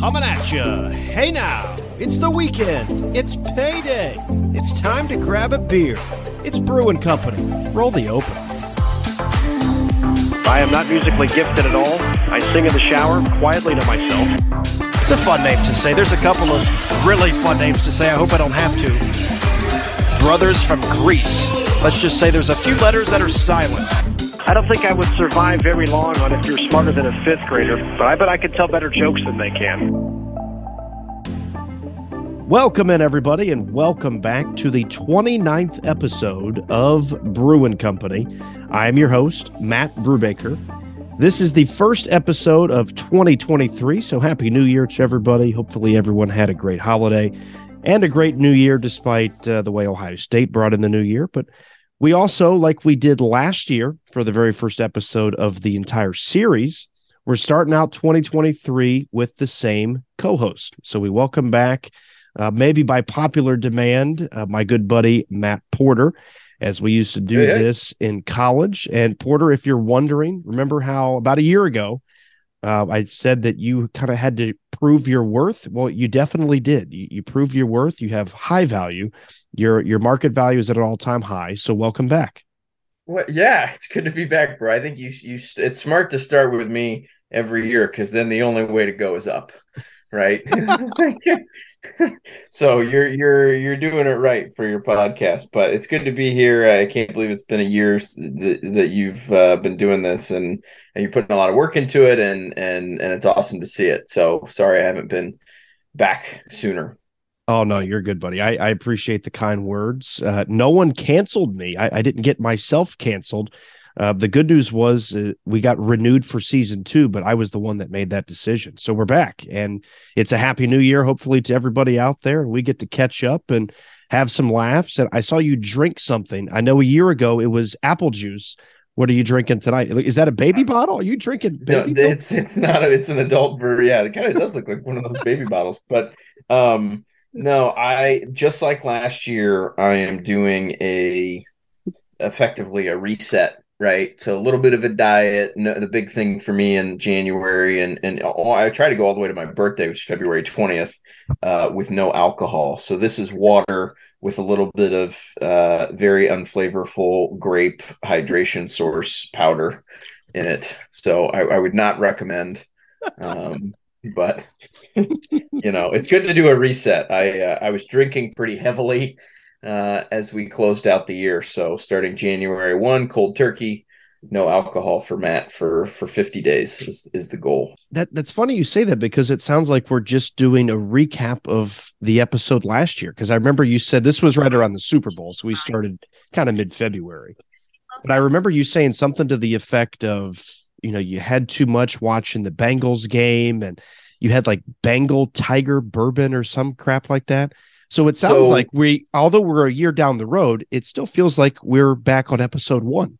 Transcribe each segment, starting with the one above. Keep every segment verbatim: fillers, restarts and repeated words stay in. coming at you. Hey now, it's the weekend, it's payday, it's time to grab a beer. It's Bru 'N Company. Roll the open. I am not musically gifted at all. I sing in the shower quietly to myself. It's a fun name to say. There's a couple of really fun names to say. I hope I don't have to. Brothers from Greece. Let's just say there's a few letters that are silent. I don't think I would survive very long on If You're Smarter Than a Fifth Grader, but I bet I could tell better jokes than they can. Welcome in, everybody, and welcome back to the twenty-ninth episode of Bru 'N Company. I am your host, Matt Brubaker. This is the first episode of twenty twenty-three, so Happy New Year to everybody. Hopefully everyone had a great holiday and a great New Year, despite uh, the way Ohio State brought in the New Year, but we also, like we did last year for the very first episode of the entire series, we're starting out twenty twenty-three with the same co-host. So we welcome back, uh, maybe by popular demand, uh, my good buddy Matt Porter, as we used to do hey, this hey. in college. And Porter, if you're wondering, remember how about a year ago, uh, I said that you kind of had to prove your worth? Well, you definitely did. You, you proved your worth. You have high value. Your your market value is at an all-time high, so welcome back. Well, yeah, it's good to be back, bro. I think you you it's smart to start with me every year, because then the only way to go is up, right? So you're you're you're doing it right for your podcast, but it's good to be here. I can't believe it's been a year th- that you've uh, been doing this, and, and you're putting a lot of work into it, and and and it's awesome to see it. So sorry I haven't been back sooner. Oh, no, you're good, buddy. I, I appreciate the kind words. Uh, no one canceled me. I, I didn't get myself canceled. Uh, the good news was uh, we got renewed for season two, but I was the one that made that decision. So we're back, and it's a happy new year, hopefully, to everybody out there. And we get to catch up and have some laughs. And I saw you drink something. I know a year ago it was apple juice. What are you drinking tonight? Is that a baby bottle? Are you drinking baby? No, it's it's not. A, it's an adult brew. Yeah, it kind of does look like one of those baby bottles, but um. No, I just like last year, I am doing a effectively a reset, right? So a little bit of a diet. No, the big thing for me in January, and and all, I try to go all the way to my birthday, which is February twentieth, uh, with no alcohol. So this is water with a little bit of uh, very unflavorful grape hydration source powder in it. So I, I would not recommend. Um, But, you know, it's good to do a reset. I uh, I was drinking pretty heavily uh, as we closed out the year. So starting January first, cold turkey, no alcohol for Matt for, for fifty days is, is the goal. That That's funny you say that, because it sounds like we're just doing a recap of the episode last year. Because I remember you said this was right around the Super Bowl. So we started kind of mid-February. But I remember you saying something to the effect of, you know, you had too much watching the Bengals game, and you had like Bengal Tiger bourbon or some crap like that. So it sounds so, like we, although we're a year down the road, it still feels like we're back on episode one.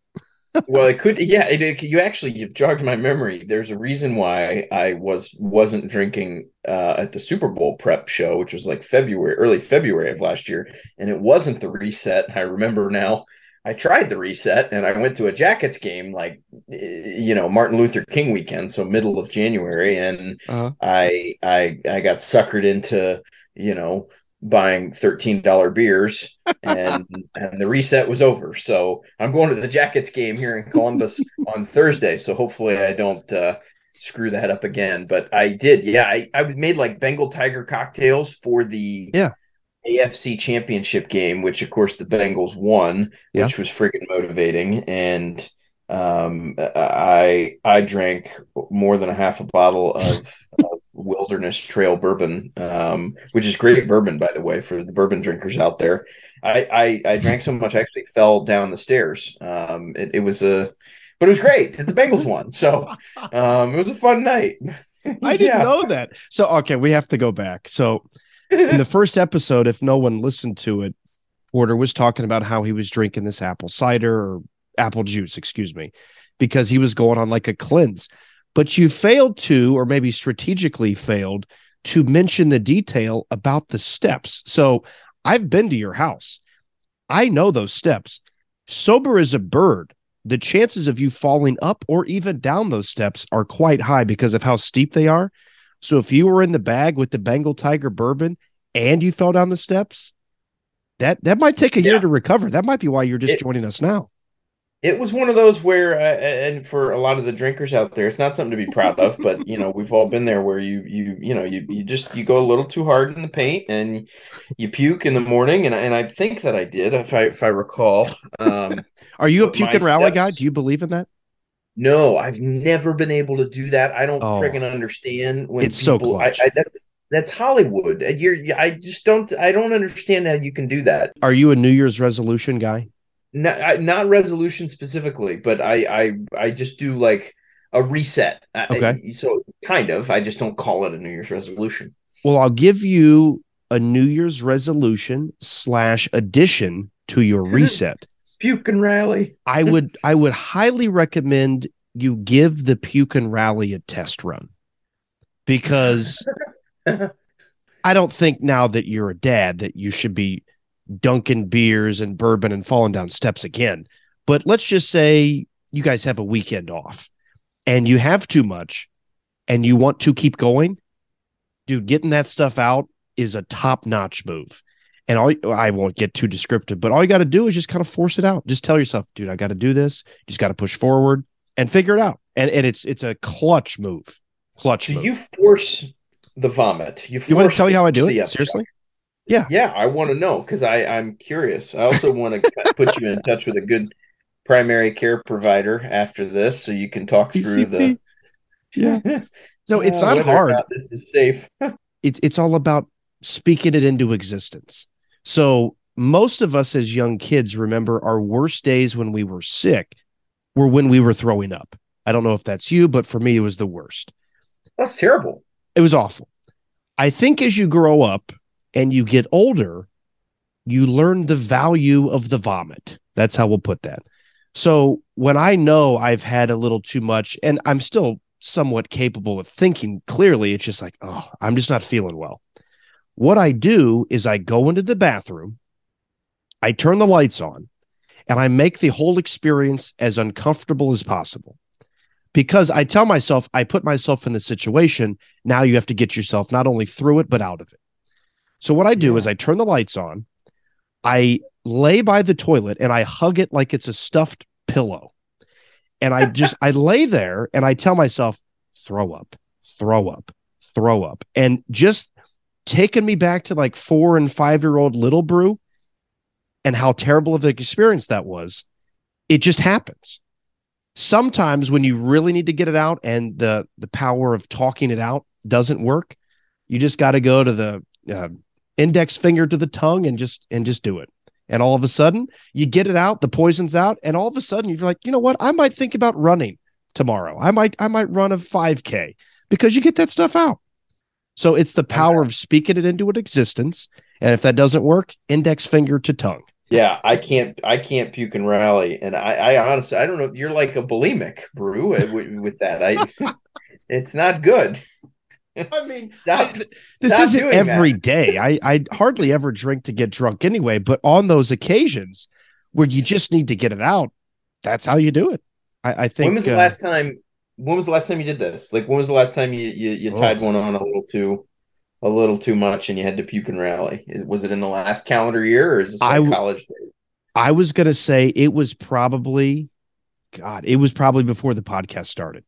Well, it could, yeah. It, it, you actually you've jogged my memory. There's a reason why I was wasn't drinking uh, at the Super Bowl prep show, which was like February, early February of last year, and it wasn't the reset. I remember now. I tried the reset, and I went to a Jackets game, like, you know, Martin Luther King weekend, so middle of January, and uh-huh. I I I got suckered into, you know, buying thirteen dollar beers, and and the reset was over. So I'm going to the Jackets game here in Columbus on Thursday, so hopefully I don't uh, screw that up again. But I did, yeah. I, I made, like, Bengal Tiger cocktails for the yeah. A F C championship game, which of course the Bengals won, which yeah. was freaking motivating. And um, I I drank more than a half a bottle of, of Wilderness Trail bourbon, um, which is great bourbon, by the way, for the bourbon drinkers out there. I I, I drank so much I actually fell down the stairs. Um, it, it was a, but it was great that the Bengals won. So um, it was a fun night. I didn't yeah. know that. So okay, we have to go back. So. In the first episode, if no one listened to it, Porter was talking about how he was drinking this apple cider or apple juice, excuse me, because he was going on like a cleanse. But you failed to, or maybe strategically failed, to mention the detail about the steps. So I've been to your house. I know those steps. Sober as a bird, the chances of you falling up or even down those steps are quite high because of how steep they are. So if you were in the bag with the Bengal Tiger bourbon and you fell down the steps, that that might take a year yeah. to recover. That might be why you're just it, joining us now. It was one of those where, uh, and for a lot of the drinkers out there, it's not something to be proud of, but you know, we've all been there where you, you, you know, you, you just, you go a little too hard in the paint and you puke in the morning. And I, and I think that I did, if I, if I recall. Um, Are you a puke and rally guy? Do you believe in that? No, I've never been able to do that. I don't oh, friggin' understand when it's people, so clutch. I, I, that's, that's Hollywood. You're, I just don't, I don't understand how you can do that. Are you a New Year's resolution guy? Not, not resolution specifically, but I, I, I just do like a reset. Okay. I, so kind of, I just don't call it a New Year's resolution. Well, I'll give you a New Year's resolution slash addition to your reset. Puke and rally. I would, I would highly recommend you give the puke and rally a test run, because I don't think now that you're a dad that you should be dunking beers and bourbon and falling down steps again. But let's just say you guys have a weekend off and you have too much and you want to keep going. Dude, getting that stuff out is a top-notch move. And all, I won't get too descriptive, but all you got to do is just kind of force it out. Just tell yourself, dude, I got to do this. Just got to push forward and figure it out. And and it's it's a clutch move. Clutch so move. You force the vomit. You, force you want to tell you how I do it? Seriously? Shot. Yeah, yeah, I want to know because I'm curious. I also want to put you in touch with a good primary care provider after this, so you can talk through the. Yeah, no, it's uh, not hard. This is safe. it, it's all about speaking it into existence. So most of us as young kids remember our worst days when we were sick were when we were throwing up. I don't know if that's you, but for me, it was the worst. That's terrible. It was awful. I think as you grow up and you get older, you learn the value of the vomit. That's how we'll put that. So when I know I've had a little too much and I'm still somewhat capable of thinking clearly, it's just like, oh, I'm just not feeling well. What I do is I go into the bathroom, I turn the lights on, and I make the whole experience as uncomfortable as possible. Because I tell myself, I put myself in the situation, now you have to get yourself not only through it, but out of it. So what I do yeah. is I turn the lights on, I lay by the toilet and I hug it like it's a stuffed pillow. And I just, I lay there and I tell myself, throw up, throw up, throw up. And just taking me back to like four and five-year-old little Bru and how terrible of an experience that was. It just happens. Sometimes when you really need to get it out and the, the power of talking it out doesn't work, you just got to go to the, Uh, index finger to the tongue and just and just do it. And all of a sudden you get it out, the poison's out, and all of a sudden you're like, you know what? I might think about running tomorrow. I might I might run a five K because you get that stuff out. So it's the power okay. of speaking it into an existence. And if that doesn't work, index finger to tongue. Yeah, I can't I can't puke and rally. And I, I honestly, I don't know. You're like a bulimic, Bru, with, with that. I it's not good. I mean, stop, I, this stop isn't every that. day. I, I hardly ever drink to get drunk anyway. But on those occasions where you just need to get it out, that's how you do it. I, I think. When was the uh, last time? When was the last time you did this? Like, when was the last time you you, you oh. tied one on a little too, a little too much, and you had to puke and rally? Was it in the last calendar year, or is this like I, college days? I was gonna say it was probably, God, it was probably before the podcast started.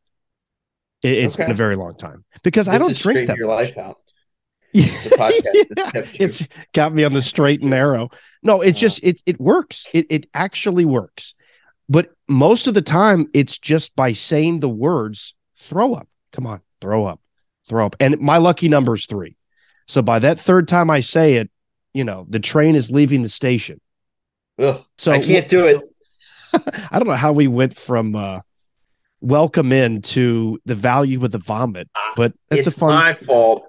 It's okay. been a very long time because this I don't drink that your much. Life out. The podcast yeah, it's got me on the straight and narrow. No, it's wow. just, it it works. It it actually works. But most of the time it's just by saying the words, throw up, come on, throw up, throw up. And my lucky number is three. So by that third time I say it, you know, the train is leaving the station. Ugh, so I can't do it. I don't know how we went from, uh, welcome in to the value of the vomit, but that's it's a fun. It's my fault.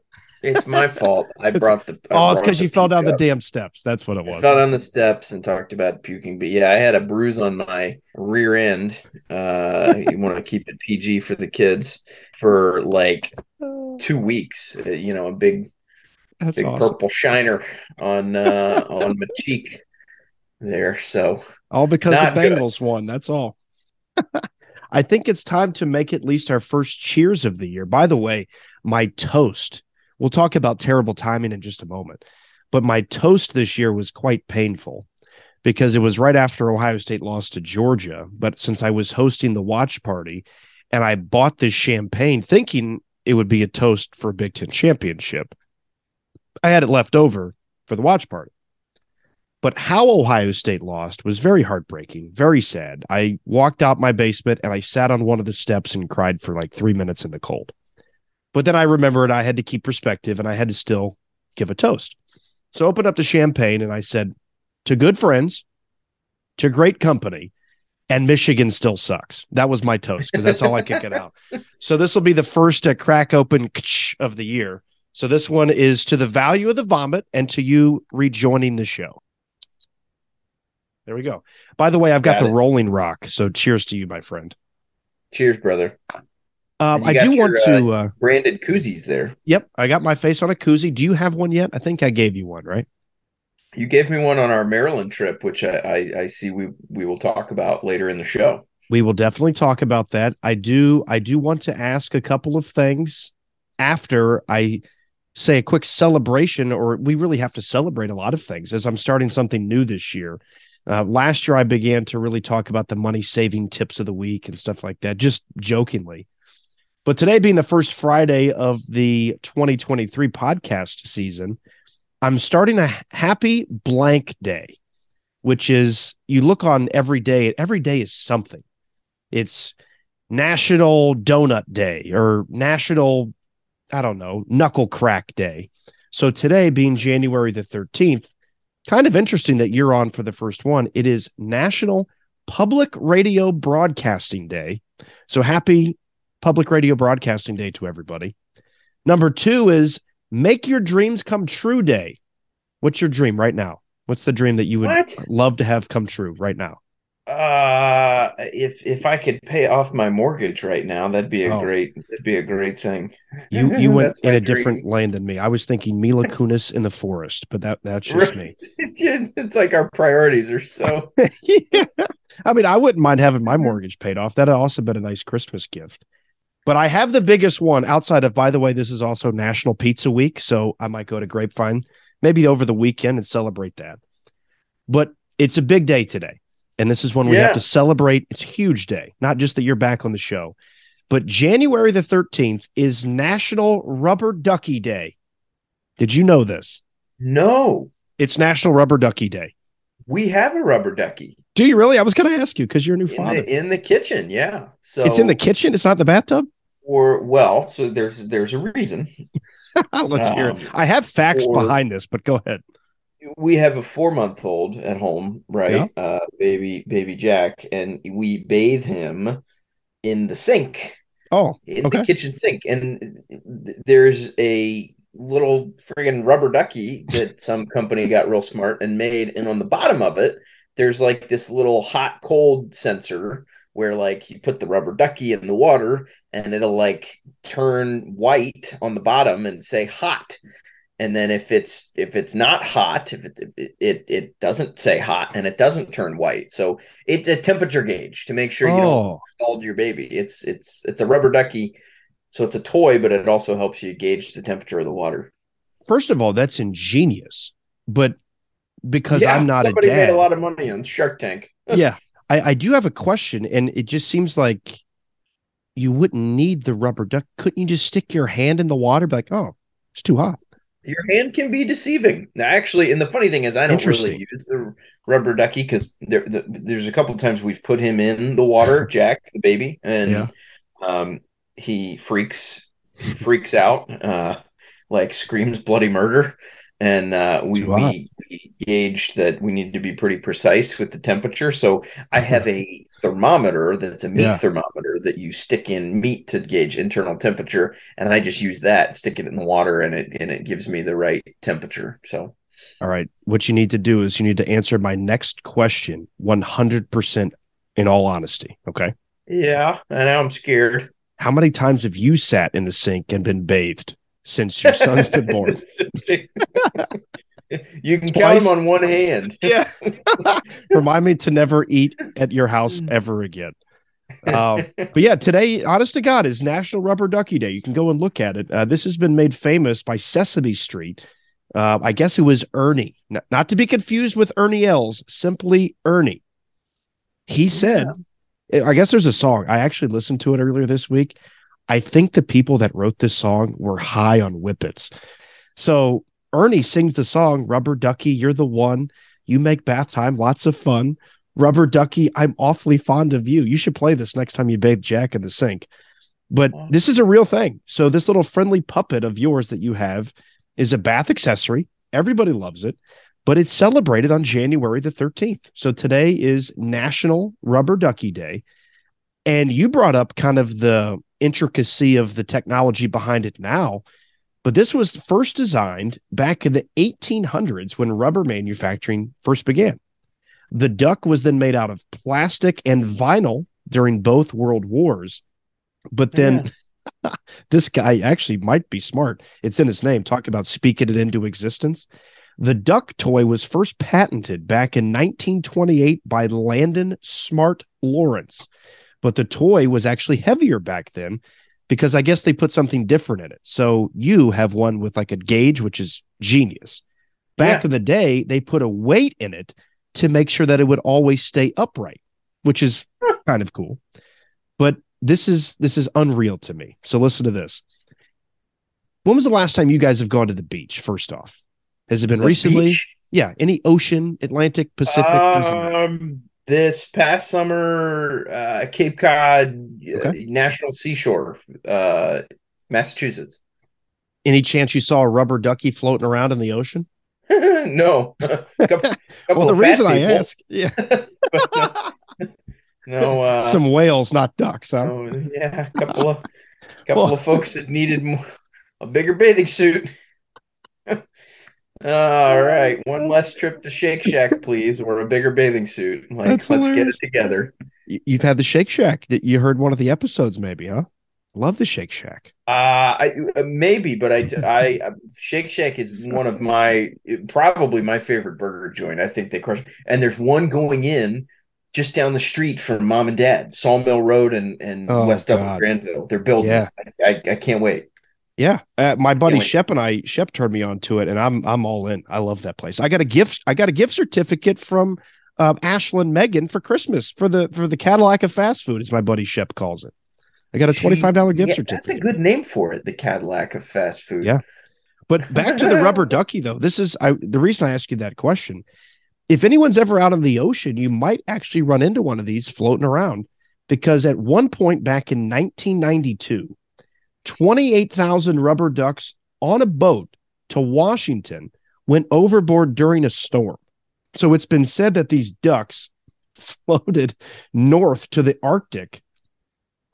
It's my fault. I brought the. I oh, it's because you fell down up. the damn steps. That's what it was. I fell down the steps and talked about puking. But yeah, I had a bruise on my rear end. Uh, you want to keep it P G for the kids for like two weeks. You know, a big, that's big awesome. purple shiner on uh, on my cheek there. So all because Not the Bengals good. won. That's all. I think it's time to make at least our first cheers of the year. By the way, My toast, we'll talk about terrible timing in just a moment, but my toast this year was quite painful because it was right after Ohio State lost to Georgia. But since I was hosting the watch party and I bought this champagne thinking it would be a toast for a Big Ten championship, I had it left over for the watch party. But how Ohio State lost was very heartbreaking, very sad. I walked out my basement and I sat on one of the steps and cried for like three minutes in the cold. But then I remembered I had to keep perspective and I had to still give a toast. So I opened up the champagne and I said, to good friends, to great company, and Michigan still sucks. That was my toast because that's all I could get out. So this will be the first uh, crack open of the year. So this one is to the value of the vomit and to you rejoining the show. There we go. By the way, I've got, got the it. Rolling Rock. So cheers to you, my friend. Cheers, brother. Um, I do your, want to uh, branded koozies there. Yep. I got my face on a koozie. Do you have one yet? I think I gave you one, right? You gave me one on our Maryland trip, which I, I, I see we, we will talk about later in the show. We will definitely talk about that. I do. I do want to ask a couple of things after I say a quick celebration, or we really have to celebrate a lot of things as I'm starting something new this year. Uh, last year, I began to really talk about the money-saving tips of the week and stuff like that, just jokingly. But today being the first Friday of the twenty twenty-three podcast season, I'm starting a happy blank day, which is you look on every day. Every day is something. It's National Donut Day or National, I don't know, Knuckle Crack Day. So today being January the thirteenth, kind of interesting that you're on for the first one. It is National Public Radio Broadcasting Day. So happy Public Radio Broadcasting Day to everybody. Number two is Make Your Dreams Come True Day. What's your dream right now? What's the dream that you would what? love to have come true right now? Uh, if if I could pay off my mortgage right now, that'd be a oh. great that'd be a great thing. You you went in a dream. different lane than me. I was thinking Mila Kunis in the forest, but that that's just right. me. It's, it's like our priorities are so. yeah. I mean, I wouldn't mind having my mortgage paid off. That'd also been a nice Christmas gift. But I have the biggest one outside of. By the way, this is also National Pizza Week, so I might go to Grapevine maybe over the weekend and celebrate that. But it's a big day today. And this is when we yeah. have to celebrate. It's a huge day, not just that you're back on the show, but January the thirteenth is National Rubber Ducky Day. Did you know this? No. It's National Rubber Ducky Day. We have a rubber ducky. Do you really? I was going to ask you because you're a new in father. The, in the kitchen, yeah. So it's in the kitchen? It's not the bathtub? Or, well, so there's, there's a reason. Let's um, hear it. I have facts or, behind this, but go ahead. We have a four-month-old at home, right? Yeah. Uh, baby, baby Jack, and we bathe him in the sink. Oh, in okay. the kitchen sink, and there's a little friggin' rubber ducky that some company got real smart and made, and on the bottom of it, there's like this little hot-cold sensor where, like, you put the rubber ducky in the water, and it'll like turn white on the bottom and say hot. And then if it's if it's not hot, if it, it it doesn't say hot and it doesn't turn white, so it's a temperature gauge to make sure you oh. don't scald your baby. It's it's it's a rubber ducky, so it's a toy, but it also helps you gauge the temperature of the water. First of all, that's ingenious, but because yeah, I'm not a dad, somebody made a lot of money on Shark Tank. yeah, I, I do have a question, and it just seems like you wouldn't need the rubber duck. Couldn't you just stick your hand in the water? Be like, oh, it's too hot. Your hand can be deceiving. Now, actually, and the funny thing is I don't really use the rubber ducky because there, the, there's a couple of times we've put him in the water, Jack, the baby, and yeah. um, he freaks he freaks out, uh, like screams bloody murder. And uh, we, we, we gauged that we need to be pretty precise with the temperature. So I have a thermometer that's a meat yeah. thermometer that you stick in meat to gauge internal temperature. And I just use that, stick it in the water, and it and it gives me the right temperature. So, all right. What you need to do is you need to answer my next question one hundred percent in all honesty. Okay. Yeah. And now I'm scared. How many times have you sat in the sink and been bathed since your son's been born? You can Twice. count them on one hand. Yeah. Remind me to never eat at your house ever again. Uh, but yeah, today, honest to God, is National Rubber Ducky Day. You can go and look at it. Uh, this has been made famous by Sesame Street. Uh, I guess it was Ernie, N- not to be confused with Ernie Els, simply Ernie. He said, yeah. I guess there's a song. I actually listened to it earlier this week. I think the people that wrote this song were high on whippets. So Ernie sings the song, Rubber Ducky, you're the one. You make bath time lots of fun. Rubber Ducky, I'm awfully fond of you. You should play this next time you bathe Jack in the sink. But this is a real thing. So this little friendly puppet of yours that you have is a bath accessory. Everybody loves it, but it's celebrated on January the thirteenth. So today is National Rubber Ducky Day. And you brought up kind of the intricacy of the technology behind it now, but this was first designed back in the eighteen hundreds when rubber manufacturing first began. The duck was then made out of plastic and vinyl during both world wars. But then yeah. This guy actually might be smart. It's in his name. Talk about speaking it into existence. The duck toy was first patented back in nineteen twenty-eight by Landon Smart Lawrence. But the toy was actually heavier back then because I guess they put something different in it. So you have one with like a gauge, which is genius. Back yeah. in the day, they put a weight in it to make sure that it would always stay upright, which is kind of cool. But this is this is unreal to me. So listen to this. When was the last time you guys have gone to the beach, first off? Has it been the recently? Beach? Yeah, any ocean, Atlantic, Pacific? Um, this past summer, uh, Cape Cod, okay. uh, National Seashore, uh, Massachusetts. Any chance you saw a rubber ducky floating around in the ocean? No. Couple, well, the reason people. I ask, yeah. But, uh, no, uh, some whales, not ducks, huh? Oh, yeah, a couple of couple well, of folks that needed more, a bigger bathing suit. All right, one less trip to Shake Shack, please, or a bigger bathing suit. Like, let's hilarious. Get it together. You've had the Shake Shack. You heard one of the episodes, maybe, huh? Love the Shake Shack. Uh, I maybe, but I, I Shake Shack is one of my probably my favorite burger joint. I think they crush. And there's one going in just down the street from Mom and Dad, Sawmill Road and and oh, West Dublin Granville. They're building. Yeah. I, I, I can't wait. Yeah, uh, my buddy Shep and I Shep turned me on to it, and I'm I'm all in. I love that place. I got a gift. I got a gift certificate from um, Ashlyn and Megan for Christmas for the for the Cadillac of fast food, as my buddy Shep calls it. I got a twenty-five dollars gift yeah, certificate. That's a good name for it, the Cadillac of fast food. Yeah. But back to the rubber ducky, though. This is I, the reason I ask you that question. If anyone's ever out in the ocean, you might actually run into one of these floating around because at one point back in nineteen ninety-two, twenty-eight thousand rubber ducks on a boat to Washington went overboard during a storm. So it's been said that these ducks floated north to the Arctic,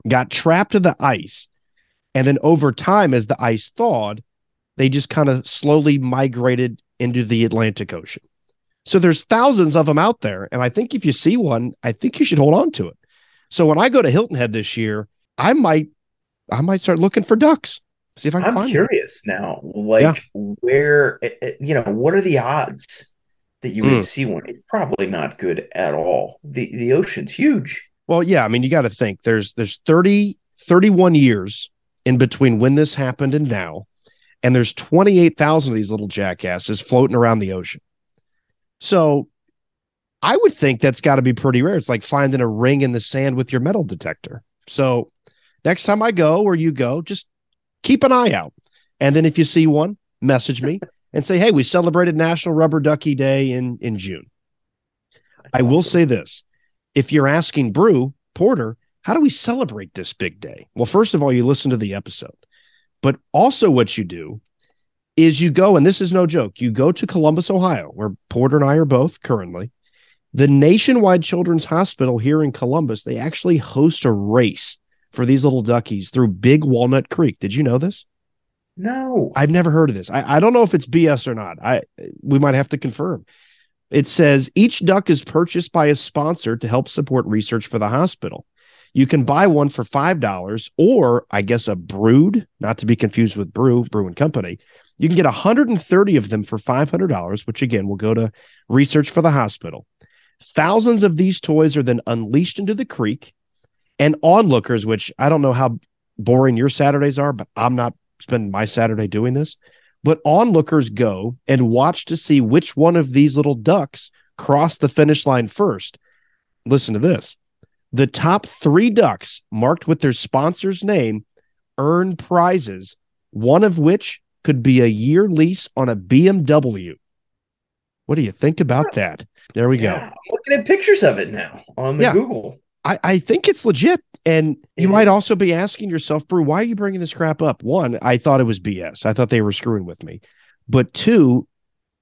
got trapped in the ice, and then over time, as the ice thawed, they just kind of slowly migrated into the Atlantic Ocean. So there's thousands of them out there, and I think if you see one, I think you should hold on to it. So when I go to Hilton Head this year, I might I might start looking for ducks. See if I can I'm find them. I'm curious now, like yeah. where, you know, what are the odds that you mm. would see one? It's probably not good at all. The the ocean's huge. Well, yeah, I mean, you got to think there's there's thirty, thirty-one years in between when this happened and now, and there's twenty-eight thousand of these little jackasses floating around the ocean. So I would think that's got to be pretty rare. It's like finding a ring in the sand with your metal detector. So next time I go or you go, just keep an eye out. And then if you see one, message me and say, hey, we celebrated National Rubber Ducky Day in, in June. That's I will awesome. Say this. If you're asking Bru Porter, how do we celebrate this big day? Well, first of all, you listen to the episode, but also what you do is you go, and this is no joke, you go to Columbus, Ohio, where Porter and I are both currently. The Nationwide Children's Hospital here in Columbus, they actually host a race for these little duckies through Big Walnut Creek. Did you know this? No. I've never heard of this. I, I don't know if it's B S or not. I we might have to confirm. It says each duck is purchased by a sponsor to help support research for the hospital. You can buy one for five dollars or I guess a brood, not to be confused with Bru, Bru 'N Company. You can get one hundred thirty of them for five hundred dollars, which again will go to research for the hospital. Thousands of these toys are then unleashed into the creek and onlookers, which I don't know how boring your Saturdays are, but I'm not spending my Saturday doing this. But onlookers go and watch to see which one of these little ducks cross the finish line first. Listen to this. The top three ducks marked with their sponsor's name earn prizes, one of which could be a year lease on a B M W. What do you think about that? There we yeah, go. Looking at pictures of it now on the yeah, Google. I, I think it's legit. And you might also be asking yourself, Bru, why are you bringing this crap up? One, I thought it was B S. I thought they were screwing with me. But two,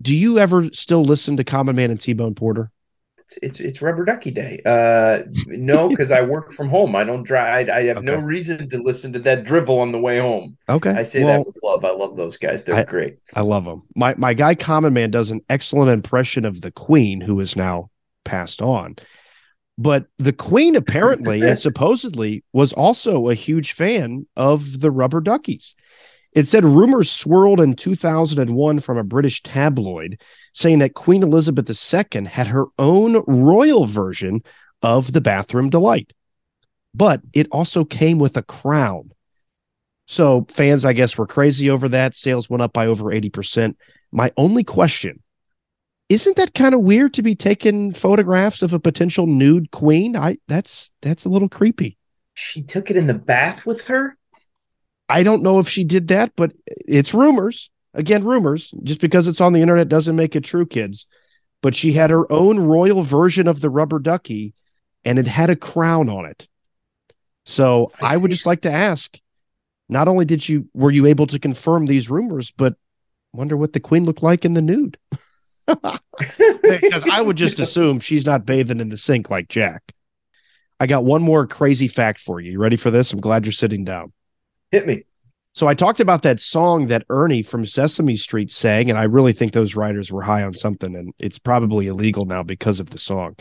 do you ever still listen to Common Man and T-Bone Porter? It's it's, it's Rubber Ducky Day. Uh, no, because I work from home. I don't drive. I, I have okay. no reason to listen to that drivel on the way home. Okay, I say well, that with love. I love those guys. They're I, great. I love them. My my guy Common Man does an excellent impression of the Queen, who is now passed on. But the Queen apparently and supposedly was also a huge fan of the Rubber Duckies. It said rumors swirled in two thousand one from a British tabloid saying that Queen Elizabeth the Second had her own royal version of the Bathroom Delight. But it also came with a crown. So fans, I guess, were crazy over that. Sales went up by over eighty percent. My only question, isn't that kind of weird to be taking photographs of a potential nude queen? I that's that's a little creepy. She took it in the bath with her? I don't know if she did that, but it's rumors. Again, rumors. Just because it's on the internet doesn't make it true, kids. But she had her own royal version of the Rubber Ducky, and it had a crown on it. So I, I would just like to ask, not only did you were you able to confirm these rumors, but wonder what the Queen looked like in the nude. Because I would just assume she's not bathing in the sink like Jack. I got one more crazy fact for you. You ready for this? I'm glad you're sitting down. Hit me. So I talked about that song that Ernie from Sesame Street sang, and I really think those writers were high on something, and it's probably illegal now because of the song.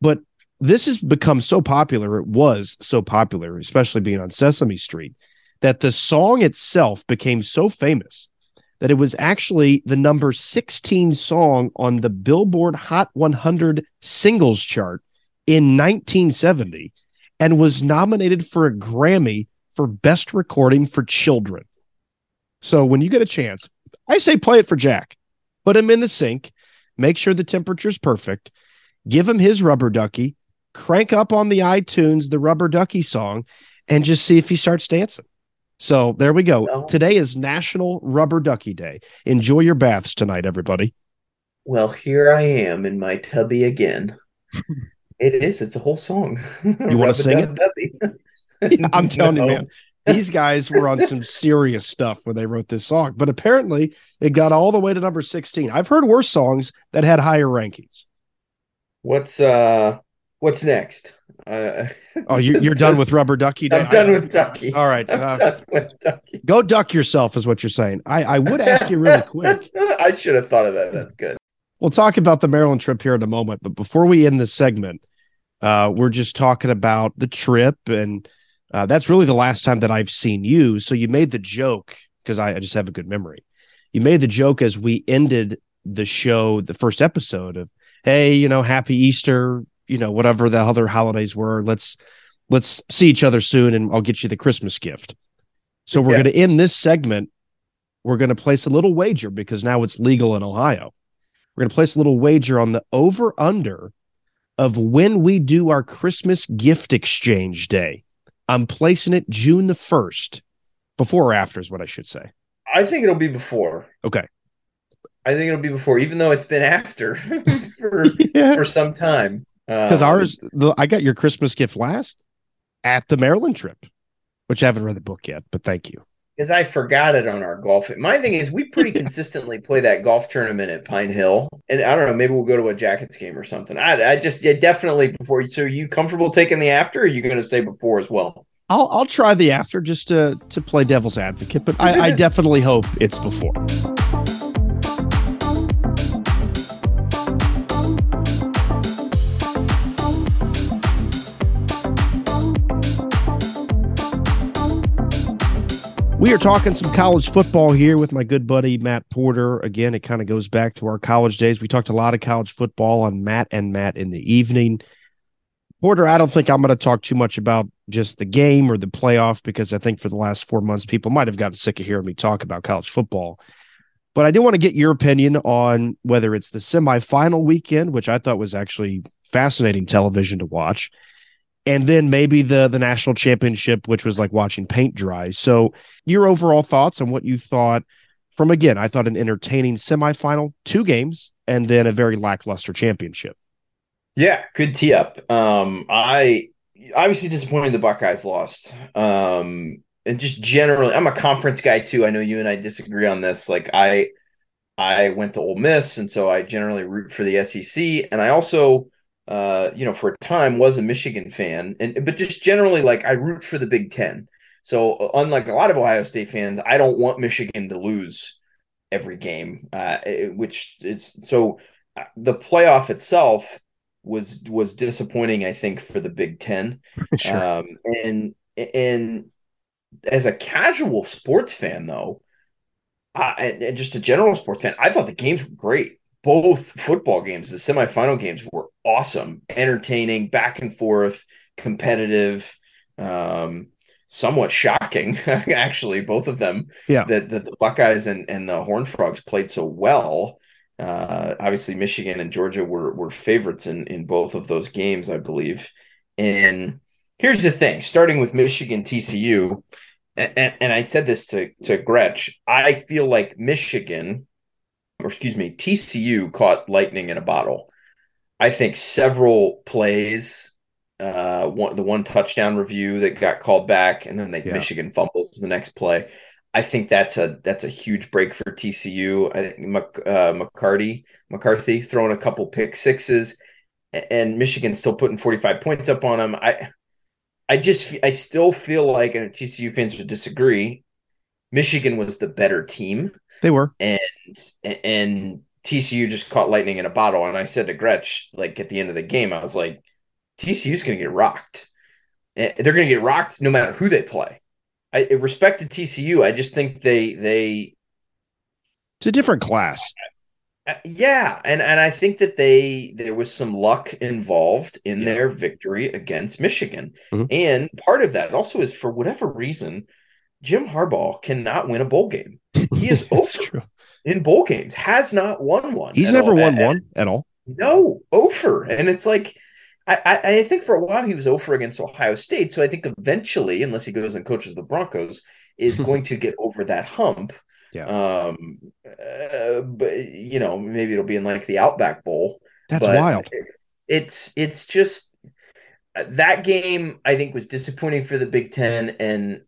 But this has become so popular, it was so popular, especially being on Sesame Street, that the song itself became so famous that it was actually the number sixteen song on the Billboard Hot one hundred singles chart in nineteen seventy and was nominated for a Grammy for Best Recording for Children. So when you get a chance, I say play it for Jack. Put him in the sink. Make sure the temperature's perfect. Give him his Rubber Ducky. Crank up on the iTunes the Rubber Ducky song and just see if he starts dancing. So there we go. Well, today is National Rubber Ducky Day. Enjoy your baths tonight, everybody. Well, here I am in my tubby again. It is. It's a whole song. You want to sing it? Yeah, I'm telling no. you, man, these guys were on some serious stuff when they wrote this song. But apparently it got all the way to number sixteen. I've heard worse songs that had higher rankings. What's uh, what's next? Uh, oh, you're, you're done with Rubber Ducky Day? I'm done with duckies. All right. Uh, done with duckies. Go duck yourself is what you're saying. I, I would ask you really quick. I should have thought of that. That's good. We'll talk about the Maryland trip here in a moment. But before we end this segment, uh, we're just talking about the trip. And uh, that's really the last time that I've seen you. So you made the joke, because I, I just have a good memory. You made the joke as we ended the show, the first episode of, hey, you know, happy Easter, you know, whatever the other holidays were, let's let's see each other soon and I'll get you the Christmas gift. So we're yeah. going to end this segment. We're going to place a little wager because now it's legal in Ohio. We're going to place a little wager on the over-under of when we do our Christmas gift exchange day. I'm placing it June the first. Before or after is what I should say. I think it'll be before. Okay. I think it'll be before, even though it's been after for, yeah. for some time. Because um, ours, the, I got your Christmas gift last at the Maryland trip, which I haven't read the book yet, but thank you. Because I forgot it on our golf. My thing is we pretty consistently play that golf tournament at Pine Hill. And I don't know, maybe we'll go to a Jackets game or something. I, I just, yeah, definitely before. So are you comfortable taking the after or are you going to say before as well? I'll I'll try the after just to, to play devil's advocate, but I, I definitely hope it's before. We are talking some college football here with my good buddy, Matt Porter. Again, it kind of goes back to our college days. We talked a lot of college football on Matt and Matt in the evening. Porter, I don't think I'm going to talk too much about just the game or the playoff, because I think for the last four months, people might have gotten sick of hearing me talk about college football. But I do want to get your opinion on whether it's the semifinal weekend, which I thought was actually fascinating television to watch, and then maybe the the national championship, which was like watching paint dry. So your overall thoughts on what you thought from, again, I thought an entertaining semifinal, two games, and then a very lackluster championship. Yeah, good tee up. Um, I obviously disappointed the Buckeyes lost. Um And just generally, I'm a conference guy too. I know you and I disagree on this. Like I, I went to Ole Miss, and so I generally root for the S E C. And I also, uh, you know, for a time was a Michigan fan, and but just generally, like I root for the Big Ten. So unlike a lot of Ohio State fans, I don't want Michigan to lose every game, uh, which is so. The playoff itself was was disappointing, I think, for the Big Ten. Sure. um, and and. As a casual sports fan, though, I, and just a general sports fan, I thought the games were great. Both football games, the semifinal games, were awesome, entertaining, back and forth, competitive, um, somewhat shocking, actually, both of them. Yeah, that, that the Buckeyes and, and the Horned Frogs played so well. Uh, obviously, Michigan and Georgia were were favorites in, in both of those games, I believe. And here's the thing, starting with Michigan, T C U, and, and, and I said this to, to Gretch, I feel like Michigan, or excuse me, T C U caught lightning in a bottle. I think several plays, uh, one, the one touchdown review that got called back, and then they, yeah. Michigan fumbles the next play. I think that's a that's a huge break for T C U. I think uh, McCarty, McCarthy throwing a couple pick sixes, and, and Michigan still putting forty-five points up on them. I I just, I still feel like, and T C U fans would disagree, Michigan was the better team. They were. And and T C U just caught lightning in a bottle. And I said to Gretch, like at the end of the game, I was like, T C U's going to get rocked. They're going to get rocked no matter who they play. I, I respected T C U. I just think they, they. It's a different class. Uh, yeah, and, and I think that they there was some luck involved in yeah. their victory against Michigan. Mm-hmm. And part of that also is, for whatever reason, Jim Harbaugh cannot win a bowl game. He is over in bowl games, has not won one. He's never all. won at, one at all. No, over. And it's like, I, I, I think for a while he was over against Ohio State, so I think eventually, unless he goes and coaches the Broncos, is going to get over that hump. Yeah. Um, uh, but you know, maybe it'll be in like the Outback Bowl. That's but wild. It's, it's just that game, I think, was disappointing for the Big Ten and,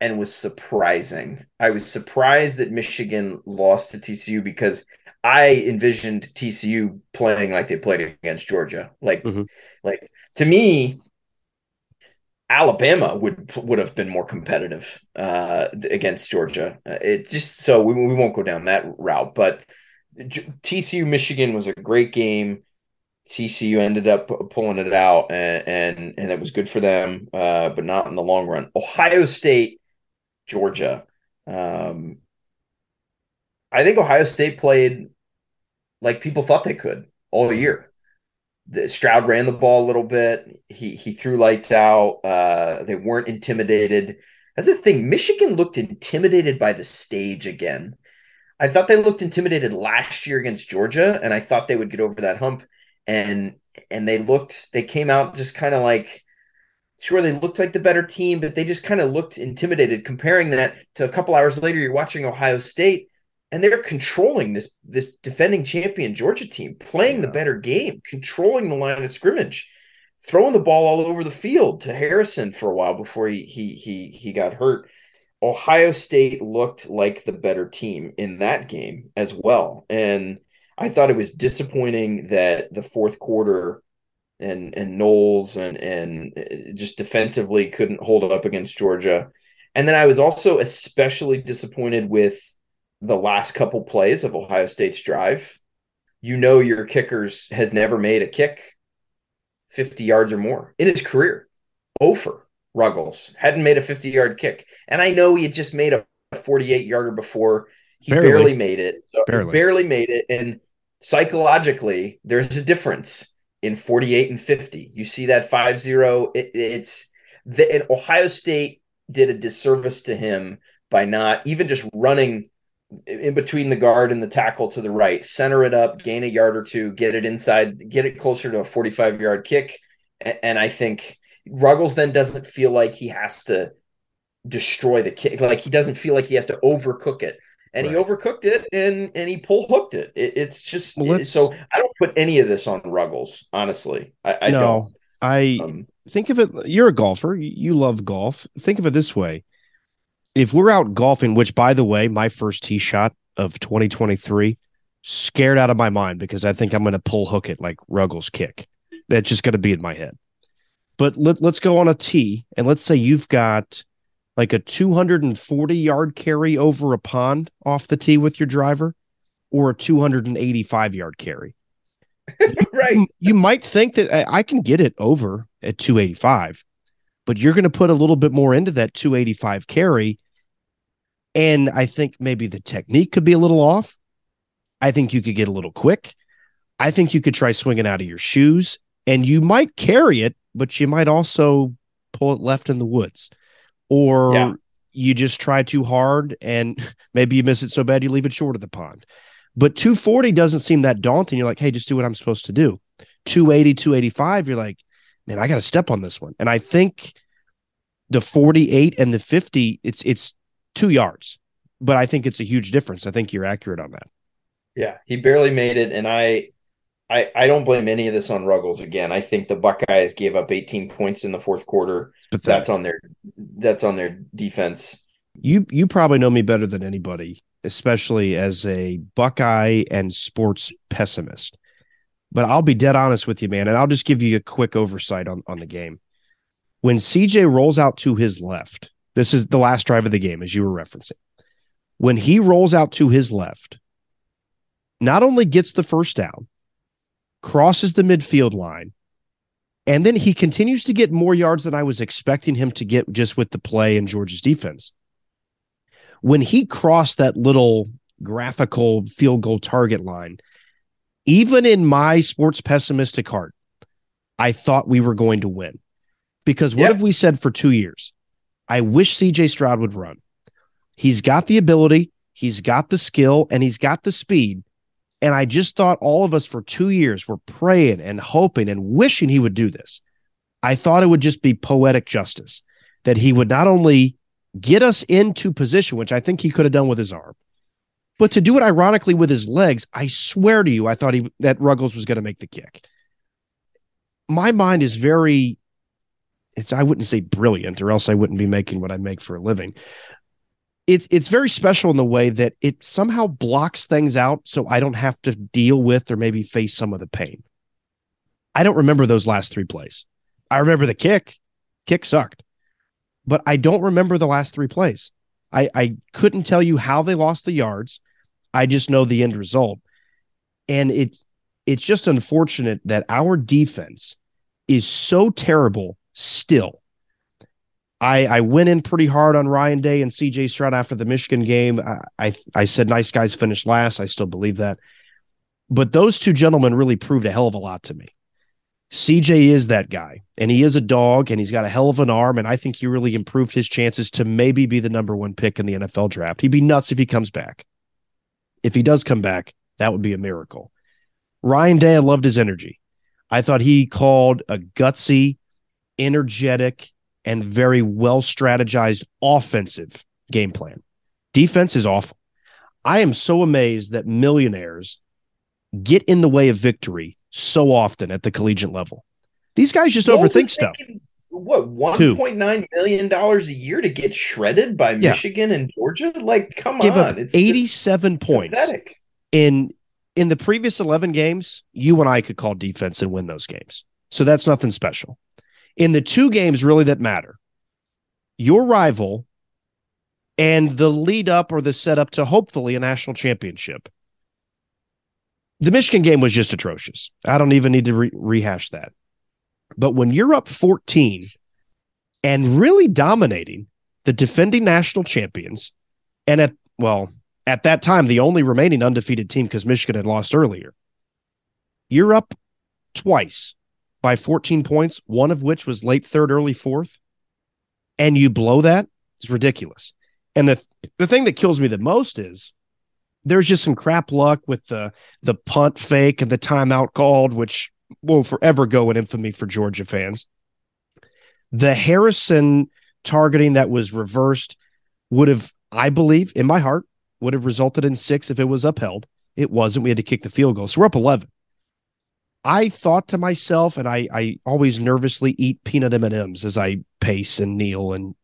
and was surprising. I was surprised that Michigan lost to T C U because I envisioned T C U playing like they played against Georgia. Like, mm-hmm. like to me, Alabama would would have been more competitive uh, against Georgia. It just so we, we won't go down that route. But T C U Michigan was a great game. T C U ended up pulling it out, and and, and it was good for them, uh, but not in the long run. Ohio State, Georgia. Um, I think Ohio State played like people thought they could all year. The Stroud ran the ball a little bit. He he threw lights out. Uh, they weren't intimidated. That's the thing. Michigan looked intimidated by the stage again. I thought they looked intimidated last year against Georgia, and I thought they would get over that hump. And and they looked, they came out just kind of like, sure, they looked like the better team, but they just kind of looked intimidated. Comparing that to a couple hours later, you're watching Ohio State, and they're controlling this this defending champion Georgia team, playing the better game, controlling the line of scrimmage, throwing the ball all over the field to Harrison for a while before he he he he got hurt. Ohio State looked like the better team in that game as well. And I thought it was disappointing that the fourth quarter and and Knowles and and just defensively couldn't hold up against Georgia. And then I was also especially disappointed with the last couple plays of Ohio State's drive. You know, your kickers has never made a kick fifty yards or more in his career. Ofer Ruggles hadn't made a fifty yard kick. And I know he had just made a forty-eight yarder before. He barely, barely made it. So barely. barely made it. And psychologically, there's a difference in forty-eight and fifty. You see that five zero. It, it's the, and Ohio State did a disservice to him by not even just running in between the guard and the tackle to the right, center it up, gain a yard or two, get it inside, get it closer to a forty-five yard kick. And I think Ruggles then doesn't feel like he has to destroy the kick. Like he doesn't feel like he has to overcook it. And right. He overcooked it and, and he pull hooked it. it. It's just, well, it, so I don't put any of this on Ruggles. Honestly, I, I no, don't. I um, think of it. You're a golfer. You love golf. Think of it this way. If we're out golfing, which, by the way, my first tee shot of twenty twenty-three, scared out of my mind because I think I'm going to pull hook it like Ruggles' kick. That's just going to be in my head. But let, let's go on a tee, and let's say you've got like a two hundred forty yard carry over a pond off the tee with your driver or a two hundred eighty-five yard carry. Right. You, you might think that I, I can get it over at two eighty-five, but you're going to put a little bit more into that two eighty-five carry. And I think maybe the technique could be a little off. I think you could get a little quick. I think you could try swinging out of your shoes, and you might carry it, but you might also pull it left in the woods, or yeah. you just try too hard and maybe you miss it so bad you leave it short of the pond. But two forty doesn't seem that daunting. You're like, hey, just do what I'm supposed to do. two eighty, two eighty-five, you're like, man, I got to step on this one. And I think the forty-eight and the fifty, it's it's two yards, but I think it's a huge difference. I think you're accurate on that. Yeah, he barely made it, and I I, I don't blame any of this on Ruggles again. I think the Buckeyes gave up eighteen points in the fourth quarter. But that, that's on their that's on their defense. You you probably know me better than anybody, especially as a Buckeye and sports pessimist. But I'll be dead honest with you, man, and I'll just give you a quick oversight on, on the game. When C J rolls out to his left, this is the last drive of the game, as you were referencing. When he rolls out to his left, not only gets the first down, crosses the midfield line, and then he continues to get more yards than I was expecting him to get just with the play in Georgia's defense. When he crossed that little graphical field goal target line, even in my sports pessimistic heart, I thought we were going to win. Because what yeah. have we said for two years? I wish C J Stroud would run. He's got the ability, he's got the skill, and he's got the speed. And I just thought all of us for two years were praying and hoping and wishing he would do this. I thought it would just be poetic justice, that he would not only get us into position, which I think he could have done with his arm, but to do it ironically with his legs. I swear to you, I thought he that Ruggles was going to make the kick. My mind is very, it's I wouldn't say brilliant, or else I wouldn't be making what I make for a living. It's it's very special in the way that it somehow blocks things out so I don't have to deal with or maybe face some of the pain. I don't remember those last three plays. I remember the kick. Kick sucked. But I don't remember the last three plays. I, I couldn't tell you how they lost the yards. I just know the end result. And it it's just unfortunate that our defense is so terrible still. I, I went in pretty hard on Ryan Day and C J Stroud after the Michigan game. I, I I said nice guys finish last. I still believe that. But those two gentlemen really proved a hell of a lot to me. C J is that guy, and he is a dog, and he's got a hell of an arm, and I think he really improved his chances to maybe be the number one pick in the N F L draft. He'd be nuts if he comes back. If he does come back, that would be a miracle. Ryan Day, I loved his energy. I thought he called a gutsy, energetic, and very well-strategized offensive game plan. Defense is awful. I am so amazed that millionaires get in the way of victory so often at the collegiate level. These guys just They're overthink stuff. What, one point nine million dollars a year to get shredded by yeah. Michigan and Georgia? Like, come Give on. It's eighty-seven points. Pathetic. In, in the previous eleven games, you and I could call defense and win those games. So that's nothing special. In the two games really that matter, your rival and the lead up or the setup to hopefully a national championship, the Michigan game was just atrocious. I don't even need to re- rehash that. But when you're up fourteen and really dominating the defending national champions, and at, well, at that time, the only remaining undefeated team because Michigan had lost earlier, you're up twice by fourteen points, one of which was late third, early fourth, and you blow that, it's ridiculous. And the the thing that kills me the most is there's just some crap luck with the the punt fake and the timeout called, which will forever go in infamy for Georgia fans. The Harrison targeting that was reversed would have, I believe, in my heart, would have resulted in six if it was upheld. It wasn't. We had to kick the field goal. So we're up eleven. I thought to myself, and I, I always nervously eat peanut M and M's as I pace and kneel and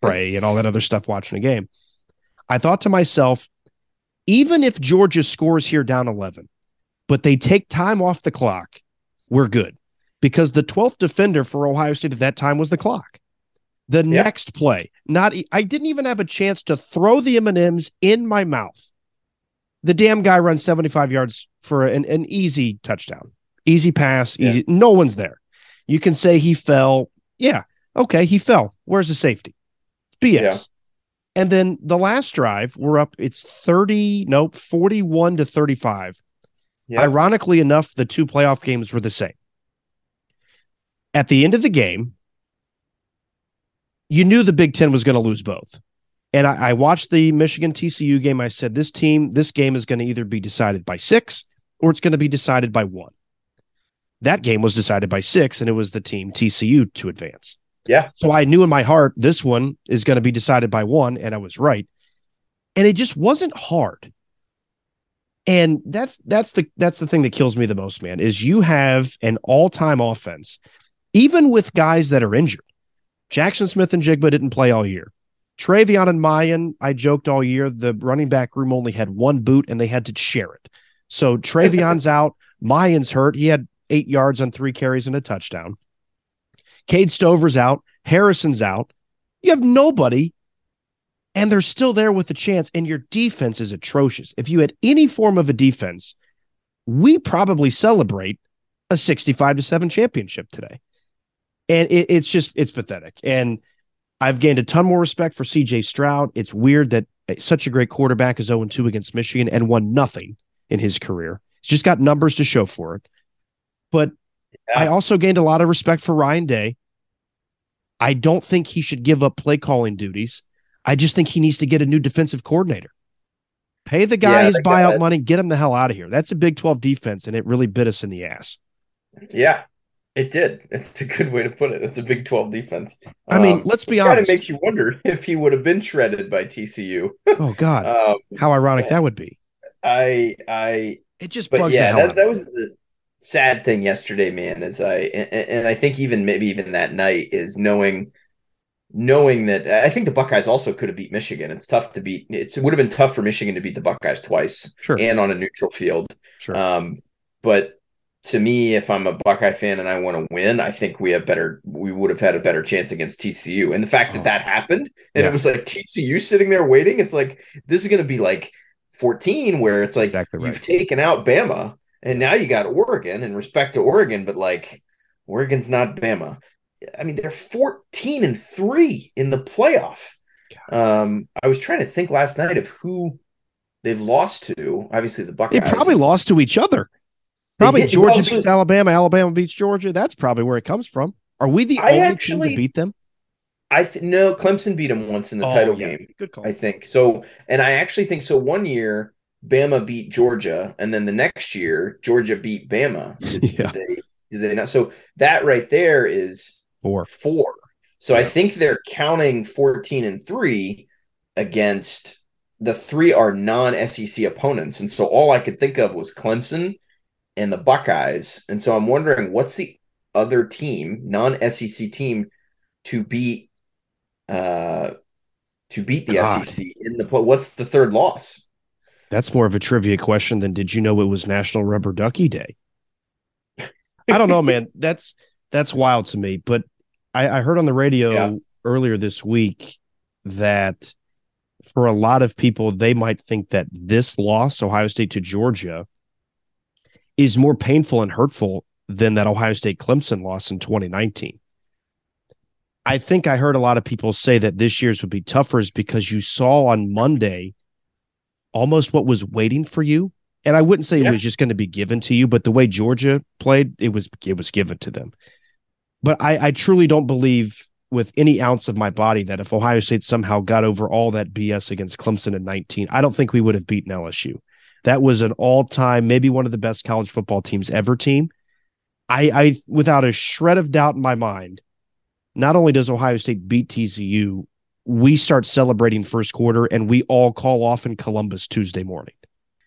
pray and all that other stuff watching a game. I thought to myself, even if Georgia scores here down eleven, but they take time off the clock, we're good. Because the twelfth defender for Ohio State at that time was the clock. The yeah. next play, not I didn't even have a chance to throw the M and M's in my mouth. The damn guy runs seventy-five yards for an, an easy touchdown. Easy pass, easy. Yeah. No one's there. You can say he fell. Yeah, okay, he fell. Where's the safety? B S. Yeah. And then the last drive, we're up, it's thirty, nope, forty-one to thirty-five. Yeah. Ironically enough, the two playoff games were the same. At the end of the game, you knew the Big Ten was going to lose both. And I, I watched the Michigan T C U game. I said, this team, this game is going to either be decided by six or it's going to be decided by one. That game was decided by six, and it was the team T C U to advance. Yeah. So I knew in my heart, this one is going to be decided by one, and I was right. And it just wasn't hard. And that's that's the that's the thing that kills me the most, man, is you have an all-time offense, even with guys that are injured. Jackson Smith and Jigba didn't play all year. Travion and Mayan, I joked all year, the running back room only had one boot, and they had to share it. So Travion's out, Mayan's hurt. He had eight yards on three carries and a touchdown. Cade Stover's out. Harrison's out. You have nobody, and they're still there with a chance, and your defense is atrocious. If you had any form of a defense, we probably celebrate a sixty-five to seven championship today. And it, it's just, it's pathetic. And I've gained a ton more respect for C J Stroud. It's weird that such a great quarterback is oh and two against Michigan and won nothing in his career. He's just got numbers to show for it. But yeah. I also gained a lot of respect for Ryan Day. I don't think he should give up play calling duties. I just think he needs to get a new defensive coordinator. Pay the guy yeah, his buyout good. money, get him the hell out of here. That's a Big twelve defense, and it really bit us in the ass. Yeah, it did. It's a good way to put it. It's a Big twelve defense. I mean, um, let's be honest. It kind of makes you wonder if he would have been shredded by T C U. Oh, God. um, How ironic that would be. I, I, it just bugs yeah, the hell that, out that was the sad thing yesterday, man, is I and, and I think even maybe even that night is knowing knowing that I think the Buckeyes also could have beat Michigan. It's tough to beat. It's, it would have been tough for Michigan to beat the Buckeyes twice sure. and on a neutral field. Sure. Um, but to me, if I'm a Buckeye fan and I want to win, I think we have better. We would have had a better chance against T C U. And the fact oh. that that happened and yeah. it was like T C U sitting there waiting. It's like this is going to be like fourteen, where it's like exactly right. You've taken out Bama. And now you got Oregon, and respect to Oregon, but like Oregon's not Bama. I mean, they're fourteen and three in the playoff. Um, I was trying to think last night of who they've lost to. Obviously, the Buckeyes. They probably lost to each other. Probably Georgia beats Alabama. Alabama beats Georgia. That's probably where it comes from. Are we the only team to beat them? I th- no, Clemson beat them once in the oh, title yeah. game. Good call. I think so, and I actually think so. One year, Bama beat Georgia, and then the next year, Georgia beat Bama. Did, yeah. did, they, did they not? So that right there is four. four. So yeah. I think they're counting fourteen and three against the three are non-S E C opponents. And so all I could think of was Clemson and the Buckeyes. And so I'm wondering, what's the other team, non-S E C team, to beat uh, to beat the God. S E C in the play? What's the third loss? That's more of a trivia question than did you know it was National Rubber Ducky Day? I don't know, man. That's that's wild to me. But I, I heard on the radio yeah. earlier this week that for a lot of people, they might think that this loss, Ohio State to Georgia, is more painful and hurtful than that Ohio State-Clemson loss in twenty nineteen. I think I heard a lot of people say that this year's would be tougher is because you saw on Monday – almost what was waiting for you And I wouldn't say yeah. it was just going to be given to you, but the way Georgia played, it was it was given to them. But I, I truly don't believe with any ounce of my body that if Ohio State somehow got over all that B S against Clemson in nineteen, I don't think we would have beaten L S U. That was an all-time, maybe one of the best college football teams ever team. I, I, without a shred of doubt in my mind, not only does Ohio State beat T C U, we start celebrating first quarter and we all call off in Columbus Tuesday morning.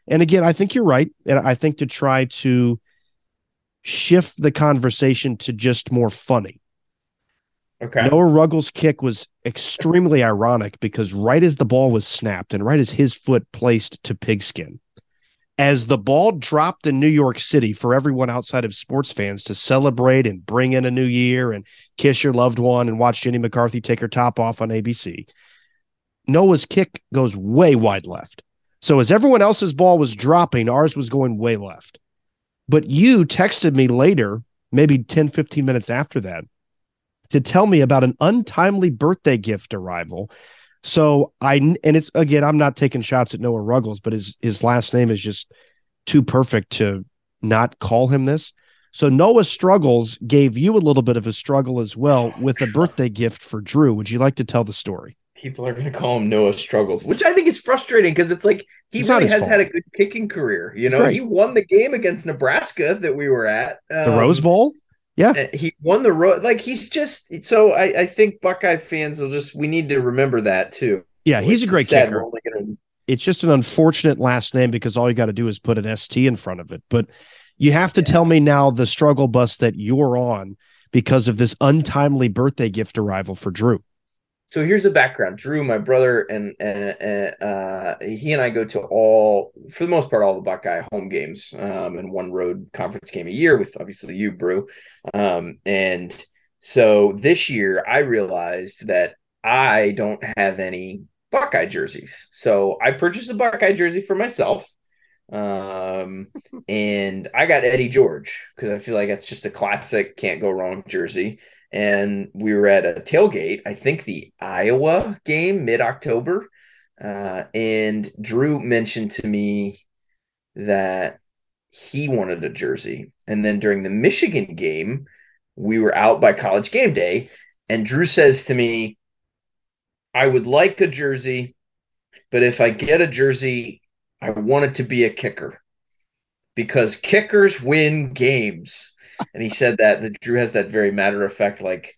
And again, I think you're right. And I think to try to shift the conversation to just more funny. Okay. Noah Ruggles' kick was extremely ironic because right as the ball was snapped and right as his foot placed to pigskin, as the ball dropped in New York City for everyone outside of sports fans to celebrate and bring in a new year and kiss your loved one and watch Jenny McCarthy take her top off on A B C, Noah's kick goes way wide left. So as everyone else's ball was dropping, ours was going way left. But you texted me later, maybe ten, fifteen minutes after that, to tell me about an untimely birthday gift arrival. So I, and it's, again, I'm not taking shots at Noah Ruggles, but his, his last name is just too perfect to not call him this. So Noah Struggles gave you a little bit of a struggle as well with a birthday gift for Drew. Would you like to tell the story? People are going to call him Noah Struggles, which I think is frustrating because it's like he it's really has fault. Had a good kicking career. You know, he won the game against Nebraska that we were at. Um, the Rose Bowl? Yeah. He won the road. Like, he's just – so I, I think Buckeye fans will just – we need to remember that too. Yeah, he's a great kicker. Gonna... It's just an unfortunate last name because all you got to do is put an S T in front of it. But you have to yeah. tell me now the struggle bus that you're on because of this untimely birthday gift arrival for Drew. So here's the background. Drew, my brother, and, and uh, he and I go to all, for the most part, all the Buckeye home games um, and one road conference game a year with obviously you, Bru. Um, and so this year I realized that I don't have any Buckeye jerseys. So I purchased a Buckeye jersey for myself. Um, and I got Eddie George because I feel like that's just a classic can't go wrong jersey. And we were at a tailgate, I think the Iowa game, mid-October, uh, and Drew mentioned to me that he wanted a jersey. And then during the Michigan game, we were out by College game day, and Drew says to me, I would like a jersey, but if I get a jersey, I want it to be a kicker because kickers win games. And he said that, that Drew has that very matter of fact, like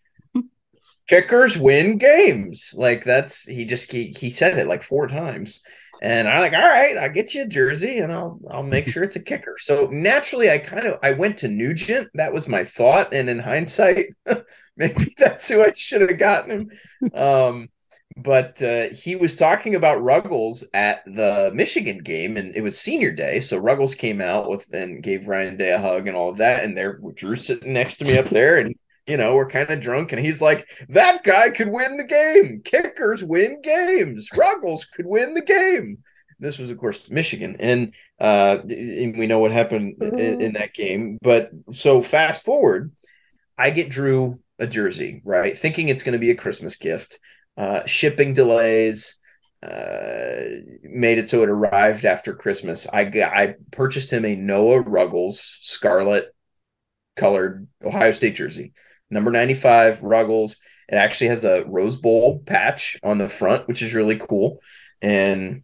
kickers win games. Like that's, he just, he, he said it like four times and I'm like, all right, I'll get you a jersey and I'll, I'll make sure it's a kicker. So naturally I kind of, I went to Nugent. That was my thought. And in hindsight, maybe that's who I should have gotten him. Um, but uh, he was talking about Ruggles at the Michigan game, and it was senior day. So Ruggles came out with and gave Ryan Day a hug and all of that. And there, Drew's sitting next to me up there, and you know we're kind of drunk. And he's like, "That guy could win the game. Kickers win games. Ruggles could win the game." This was, of course, Michigan, and, uh, and we know what happened in, in that game. But so fast forward, I get Drew a jersey, right, thinking it's going to be a Christmas gift. Uh, shipping delays uh, made it so it arrived after Christmas. I I purchased him a Noah Ruggles scarlet colored Ohio State jersey, number ninety-five Ruggles. It actually has a Rose Bowl patch on the front, which is really cool. And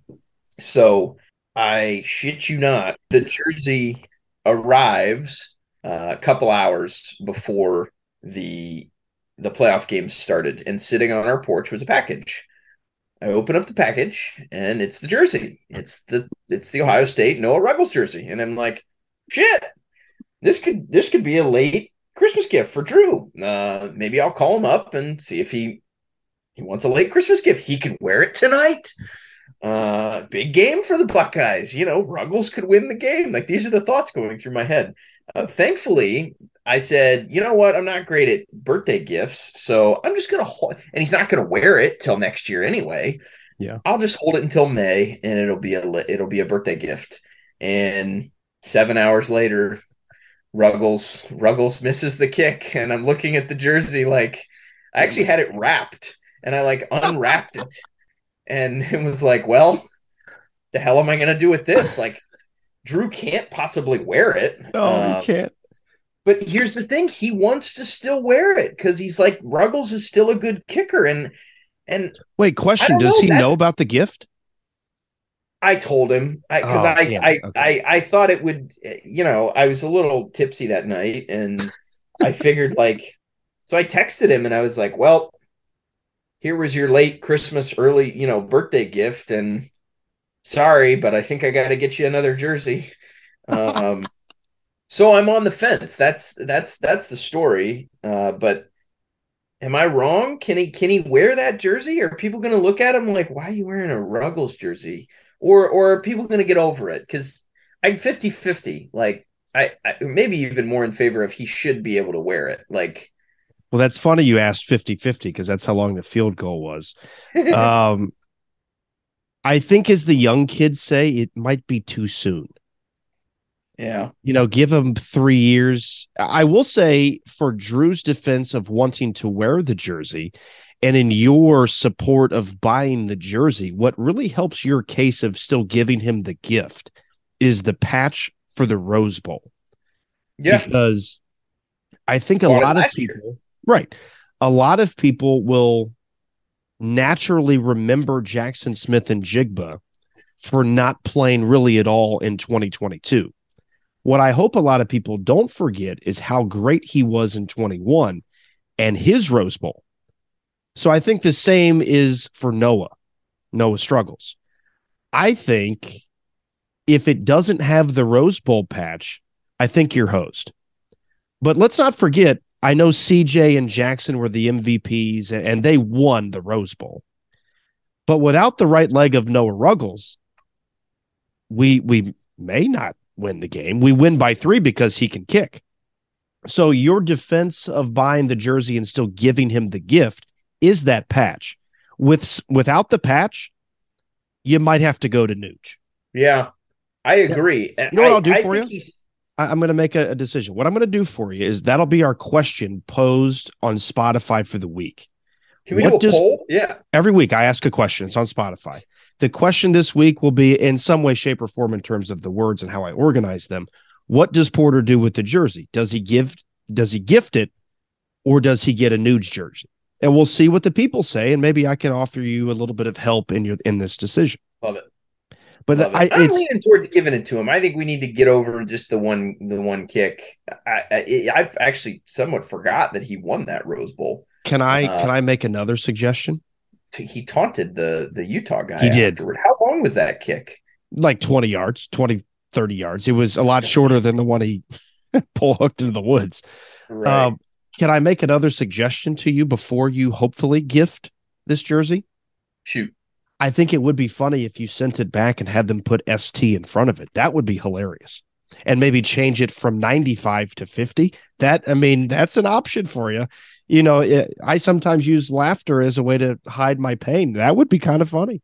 so I shit you not, the jersey arrives uh, a couple hours before the the playoff games started, and sitting on our porch was a package. I open up the package and it's the jersey. It's the, it's the Ohio State Noah Ruggles jersey. And I'm like, shit, this could, this could be a late Christmas gift for Drew. Uh, maybe I'll call him up and see if he, he wants a late Christmas gift. He could wear it tonight. Uh, big game for the Buckeyes, you know, Ruggles could win the game. Like these are the thoughts going through my head. Uh, thankfully, I said, you know what? I'm not great at birthday gifts, so I'm just going to hold – and he's not going to wear it till next year anyway. Yeah, I'll just hold it until May, and it'll be a it'll be a birthday gift. And seven hours later, Ruggles Ruggles misses the kick, and I'm looking at the jersey like – I actually had it wrapped, and I like unwrapped it. And it was like, well, the hell am I going to do with this? Like, Drew can't possibly wear it. No, uh, he can't. But here's the thing. He wants to still wear it because he's like, Ruggles is still a good kicker. And and wait, question. Does know, he know about the gift? I told him because I, oh, I, I, okay. I, I thought it would, you know, I was a little tipsy that night and I figured like, so I texted him and I was like, well, here was your late Christmas, early, you know, birthday gift. And sorry, but I think I got to get you another jersey. Um, so I'm on the fence. That's, that's, that's the story. Uh, but am I wrong? Can he, can he wear that jersey? Are people going to look at him like, why are you wearing a Ruggles jersey? Or, or are people going to get over it? Because I'm fifty-fifty. Like, I, I maybe even more in favor of he should be able to wear it. Like, well, that's funny you asked fifty-fifty because that's how long the field goal was. Um, I think, as the young kids say, it might be too soon. Yeah. You know, give him three years. I will say, for Drew's defense of wanting to wear the jersey, and in your support of buying the jersey, what really helps your case of still giving him the gift is the patch for the Rose Bowl. Yeah. Because I think a lot of people, right, a lot of people will naturally remember Jackson Smith and Jigba for not playing really at all in twenty twenty-two. What I hope a lot of people don't forget is how great he was in twenty-one and his Rose Bowl. So I think the same is for Noah. Noah struggles. I think if it doesn't have the Rose Bowl patch, I think you're hosed. But let's not forget, I know C J and Jackson were the M V Ps, and they won the Rose Bowl. But without the right leg of Noah Ruggles, we we may not win the game. We win by three because he can kick. So your defense of buying the jersey and still giving him the gift is that patch. With without the patch, you might have to go to Nooch. Yeah, I agree. You know what I, I'll do I for you? He's... I'm going to make a, a decision. What I'm going to do for you is that'll be our question posed on Spotify for the week. Can we what do a does, poll? Yeah. Every week I ask a question. It's on Spotify. The question this week will be in some way, shape, or form in terms of the words and how I organize them. What does Porter do with the jersey? Does he give? Does he gift it, or does he get a Nudes jersey? And we'll see what the people say, and maybe I can offer you a little bit of help in your in this decision. Love it. But the, I, I'm it's, leaning towards giving it to him. I think we need to get over just the one, the one kick. I, I, I've actually somewhat forgot that he won that Rose Bowl. Can I? Uh, can I make another suggestion? He taunted the the Utah guy. He did. Afterward. How long was that kick? Like twenty yards, twenty, thirty yards. It was a lot shorter than the one he pull hooked into the woods. Right. Um, can I make another suggestion to you before you hopefully gift this jersey? Shoot. I think it would be funny if you sent it back and had them put S T in front of it. That would be hilarious. And maybe change it from ninety-five to fifty. That, I mean, that's an option for you. You know, it, I sometimes use laughter as a way to hide my pain. That would be kind of funny.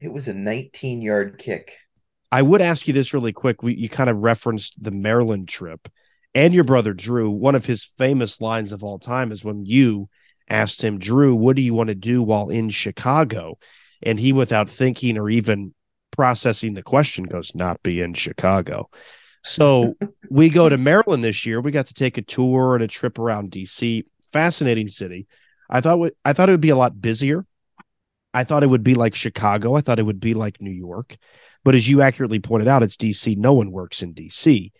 It was a nineteen-yard kick. I would ask you this really quick. We, you kind of referenced the Maryland trip and your brother Drew. One of his famous lines of all time is when you asked him, Drew, what do you want to do while in Chicago? And he, without thinking or even processing the question, goes, not be in Chicago. So we go to Maryland this year. We got to take a tour and a trip around D C. Fascinating city. I thought w- I thought it would be a lot busier. I thought it would be like Chicago. I thought it would be like New York. But as you accurately pointed out, it's D C. No one works in D C.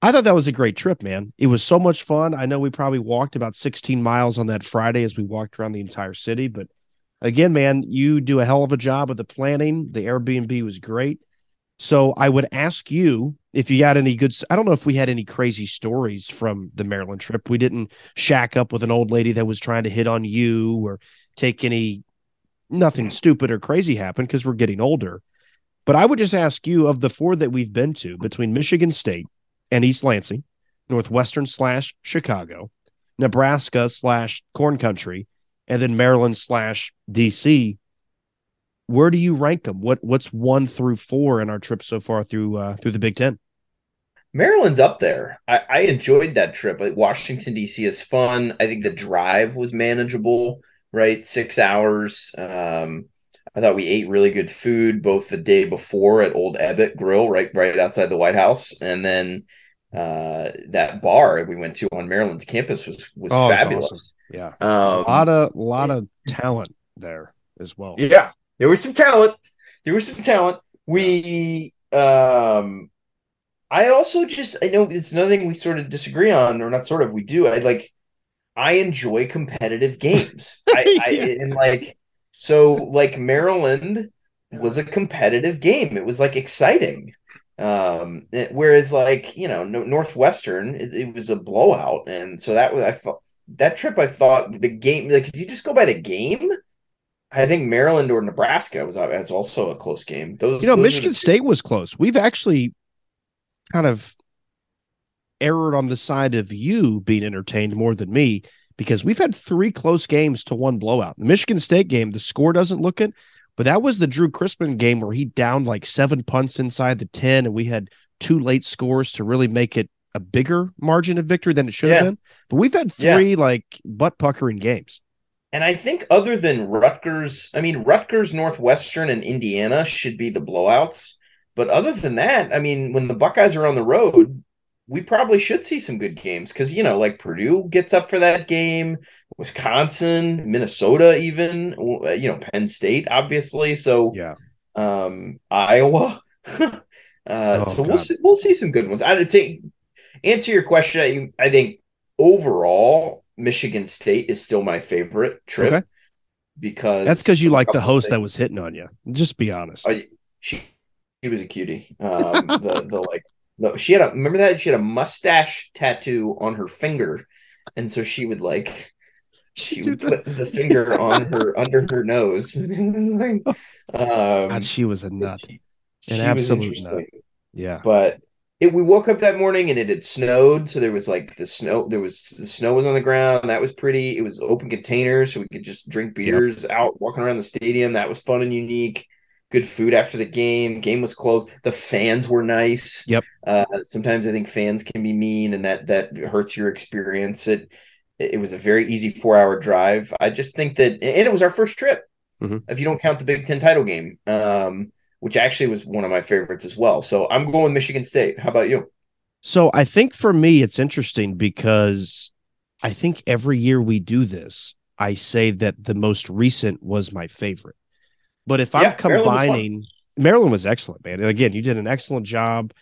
I thought that was a great trip, man. It was so much fun. I know we probably walked about sixteen miles on that Friday as we walked around the entire city, but again, man, you do a hell of a job with the planning. The Airbnb was great. So I would ask you if you got any good. I don't know if we had any crazy stories from the Maryland trip. We didn't shack up with an old lady that was trying to hit on you or take any nothing stupid or crazy happen because we're getting older. But I would just ask you, of the four that we've been to between Michigan State and East Lansing, Northwestern slash Chicago, Nebraska slash Corn Country, and then Maryland slash D C, where do you rank them? What What's one through four in our trip so far through uh, through the Big Ten? Maryland's up there. I, I enjoyed that trip. Like, Washington, D C is fun. I think the drive was manageable, right? Six hours. Um, I thought we ate really good food both the day before at Old Ebbett Grill, right, right outside the White House, and then uh, that bar we went to on Maryland's campus was was oh, fabulous. Awesome. Yeah, um, a lot of lot of talent there as well. Yeah, there was some talent. There was some talent. We, um, I also just I know it's nothing we sort of disagree on, or not sort of we do. I like I enjoy competitive games. I, I yeah. and like. So, like, Maryland was a competitive game. It was, like, exciting. Um, it, whereas, like, you know, no, Northwestern, it, it was a blowout. And so that was, I felt, that trip, I thought the game, like, if you just go by the game, I think Maryland or Nebraska was, was also a close game. Those, you know, those Michigan State was close. We've actually kind of erred on the side of you being entertained more than me, because we've had three close games to one blowout. The Michigan State game, the score doesn't look it, but that was the Drew Crispin game where he downed like seven punts inside the ten, and we had two late scores to really make it a bigger margin of victory than it should yeah. have been. But we've had three yeah. like butt-puckering games. And I think other than Rutgers, I mean, Rutgers, Northwestern, and Indiana should be the blowouts. But other than that, I mean, when the Buckeyes are on the road, we probably should see some good games because, you know, like Purdue gets up for that game, Wisconsin, Minnesota, even, you know, Penn State, obviously. So, yeah, um, Iowa. uh, oh, so God. we'll see, we'll see some good ones. I'd take answer your question. I, I think overall, Michigan State is still my favorite trip okay. because that's because you like the host that was hitting on you. Just be honest. I, she, she was a cutie. Um, the the like. She had a remember that she had a mustache tattoo on her finger, and so she would like she would put the finger on her under her nose. um, God, she was a nut, an she absolute nut. Yeah, but it, we woke up that morning and it had snowed, so there was like the snow. There was the snow was on the ground. That was pretty. It was open containers, so we could just drink beers yep. out walking around the stadium. That was fun and unique. Good food after the game. Game was close. The fans were nice. Yep. Uh, sometimes I think fans can be mean, and that that hurts your experience. It it was a very easy four hour drive. I just think that, and it was our first trip. Mm-hmm. If you don't count the Big Ten title game, um, which actually was one of my favorites as well. So I'm going with Michigan State. How about you? So I think for me, it's interesting because I think every year we do this, I say that the most recent was my favorite. But if yeah, I'm combining, Maryland was, Maryland was excellent, man. And again, you did an excellent job.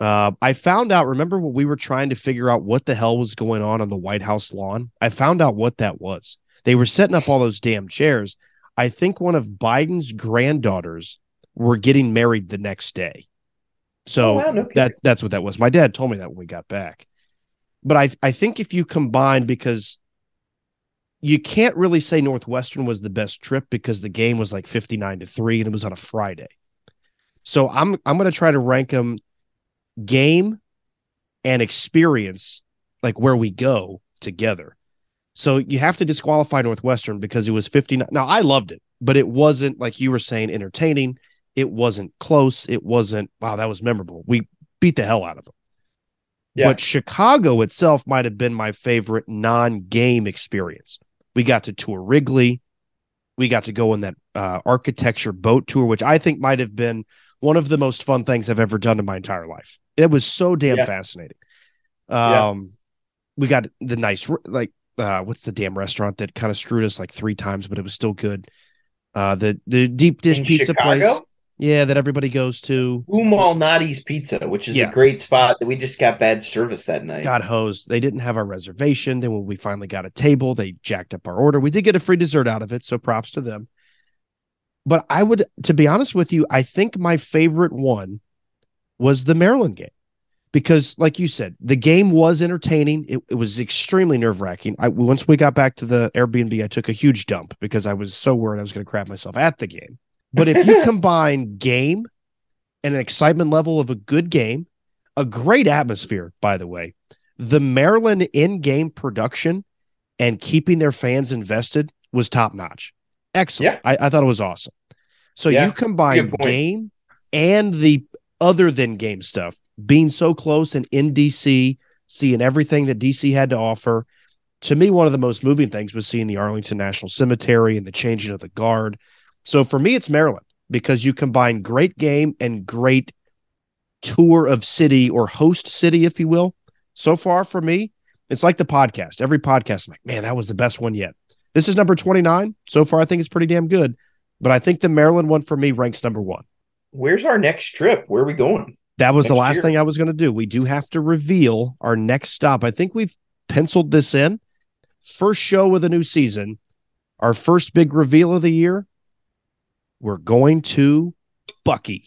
Uh, I found out, remember when we were trying to figure out what the hell was going on on the White House lawn? I found out what that was. They were setting up all those damn chairs. I think one of Biden's granddaughters were getting married the next day. So oh, wow, no that that's what that was. My dad told me that when we got back. But I I think if you combine, because you can't really say Northwestern was the best trip because the game was like fifty-nine to three and it was on a Friday. So I'm I'm going to try to rank them game and experience, like where we go together. So you have to disqualify Northwestern because it was fifty-nine. Now, I loved it, but it wasn't, like you were saying, entertaining. It wasn't close. It wasn't, wow, that was memorable. We beat the hell out of them. Yeah. But Chicago itself might have been my favorite non-game experience. We got to tour Wrigley. We got to go on that uh, architecture boat tour, which I think might have been one of the most fun things I've ever done in my entire life. It was so damn yeah. fascinating. Um, yeah. We got the nice, like, uh, what's the damn restaurant that kind of screwed us like three times, but it was still good. Uh, the the deep dish in pizza Chicago? Place. Yeah, that everybody goes to. Umal Nadi's Pizza, which is yeah. a great spot that we just got bad service that night. Got hosed. They didn't have our reservation. Then when we finally got a table, they jacked up our order. We did get a free dessert out of it, so props to them. But I would, to be honest with you, I think my favorite one was the Maryland game. Because, like you said, the game was entertaining. It, it was extremely nerve-wracking. I, once we got back to the Airbnb, I took a huge dump because I was so worried I was going to crap myself at the game. But if you combine game and an excitement level of a good game, a great atmosphere, by the way, the Maryland in-game production and keeping their fans invested was top-notch. Excellent. Yeah. I, I thought it was awesome. So yeah. you combine game and the other-than-game stuff, being so close and in D C, seeing everything that D C had to offer. To me, one of the most moving things was seeing the Arlington National Cemetery and the changing of the guard. So for me, it's Maryland, because you combine great game and great tour of city, or host city, if you will. So far for me, it's like the podcast. Every podcast, I'm like, man, that was the best one yet. This is number twenty-nine. So far, I think it's pretty damn good. But I think the Maryland one for me ranks number one. Where's our next trip? Where are we going? That was the last thing I was going to do. We do have to reveal our next stop. I think we've penciled this in. First show with a new season. Our first big reveal of the year. We're going to Bucky.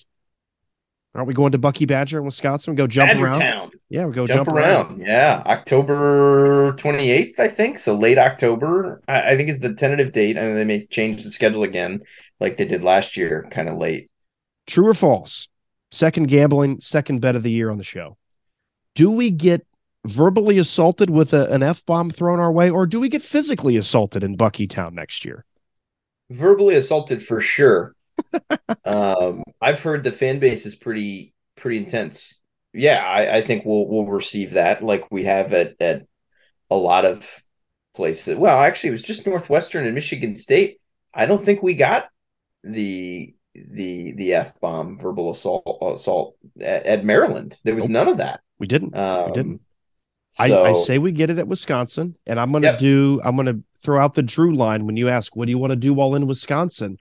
Aren't we going to Bucky Badger in Wisconsin? We go jump Badger around. Town. Yeah, we go jump, jump around. around. Yeah, October twenty-eighth, I think. So late October, I, I think is the tentative date. I mean, they may change the schedule again like they did last year, kind of late. True or false? Second gambling, second bet of the year on the show. Do we get verbally assaulted with a, an F-bomb thrown our way, or do we get physically assaulted in Bucky Town next year? Verbally assaulted for sure. um, I've heard the fan base is pretty pretty intense. Yeah, I, I think we'll we'll receive that like we have at, at a lot of places. Well, actually, it was just Northwestern and Michigan State. I don't think we got the the the F-bomb verbal assault assault at, at Maryland. There was none of that. We didn't. Um, we didn't. So, I, I say we get it at Wisconsin, and I'm gonna yep. do. I'm gonna throw out the Drew line when you ask, "What do you want to do while in Wisconsin?"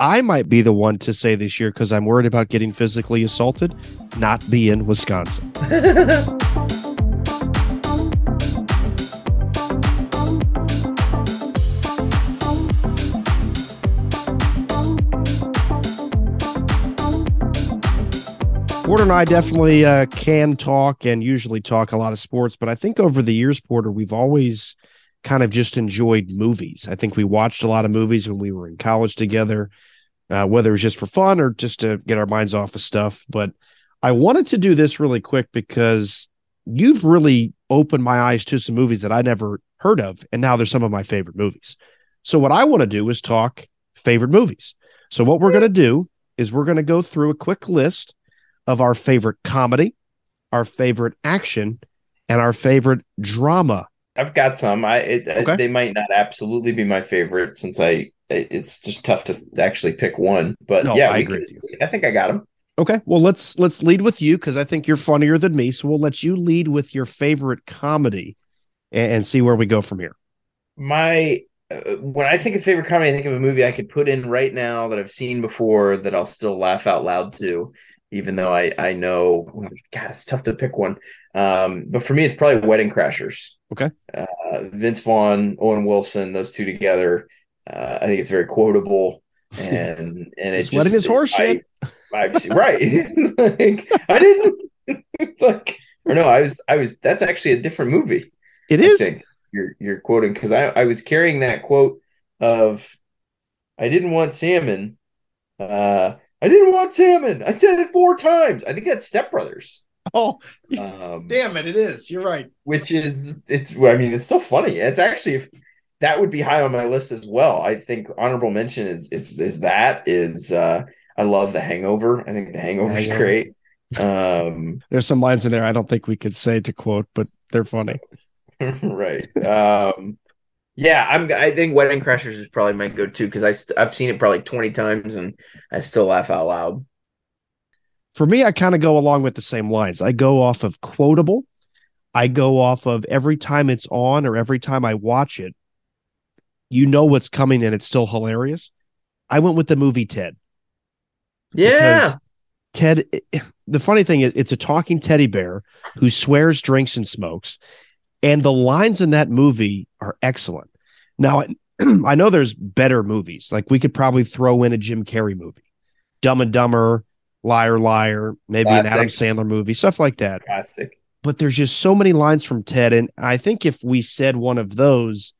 I might be the one to say this year, because I'm worried about getting physically assaulted, not be in Wisconsin. Porter and I definitely uh, can talk and usually talk a lot of sports, but I think over the years, Porter, we've always kind of just enjoyed movies. I think we watched a lot of movies when we were in college together, uh, whether it was just for fun or just to get our minds off of stuff. But I wanted to do this really quick because you've really opened my eyes to some movies that I never heard of, and now they're some of my favorite movies. So what I want to do is talk favorite movies. So what we're going to do is we're going to go through a quick list of our favorite comedy, our favorite action, and our favorite drama. I've got some. I, it, okay. I they might not absolutely be my favorite, since I it's just tough to actually pick one. But no, yeah, I agree could, with you. I think I got them. Okay, well let's let's lead with you, because I think you're funnier than me. So we'll let you lead with your favorite comedy and, and see where we go from here. My uh, when I think of favorite comedy, I think of a movie I could put in right now that I've seen before that I'll still laugh out loud to. Even though I, I know, God, it's tough to pick one. Um, but for me, it's probably Wedding Crashers. Okay. Uh, Vince Vaughn, Owen Wilson, those two together. Uh, I think it's very quotable. And and it's letting his horse shit. Right. like, I didn't. like, or no, I was, I was, that's actually a different movie. It I is. Think you're, you're quoting, because I, I was carrying that quote of, I didn't want salmon. Uh, I didn't want salmon. I said it four times. I think that's Step Brothers. Oh, um, damn it. It is. You're right. Which is, it's, I mean, it's so funny. It's actually, that would be high on my list as well. I think honorable mention is, is, is that is, uh, I love The Hangover. I think The Hangover is great. Um, There's some lines in there I don't think we could say to quote, but they're funny. right. Um, Yeah, I'm. I think Wedding Crashers is probably my go-to, because I st- I've seen it probably twenty times and I still laugh out loud. For me, I kind of go along with the same lines. I go off of quotable. I go off of every time it's on or every time I watch it, you know what's coming and it's still hilarious. I went with the movie Ted. Yeah, Ted. It, the funny thing is, it's a talking teddy bear who swears, drinks, and smokes. And the lines in that movie are excellent. Now, I know there's better movies. Like, we could probably throw in a Jim Carrey movie. Dumb and Dumber, Liar, Liar, maybe Classic. An Adam Sandler movie, stuff like that. Classic. But there's just so many lines from Ted. And I think if we said one of those,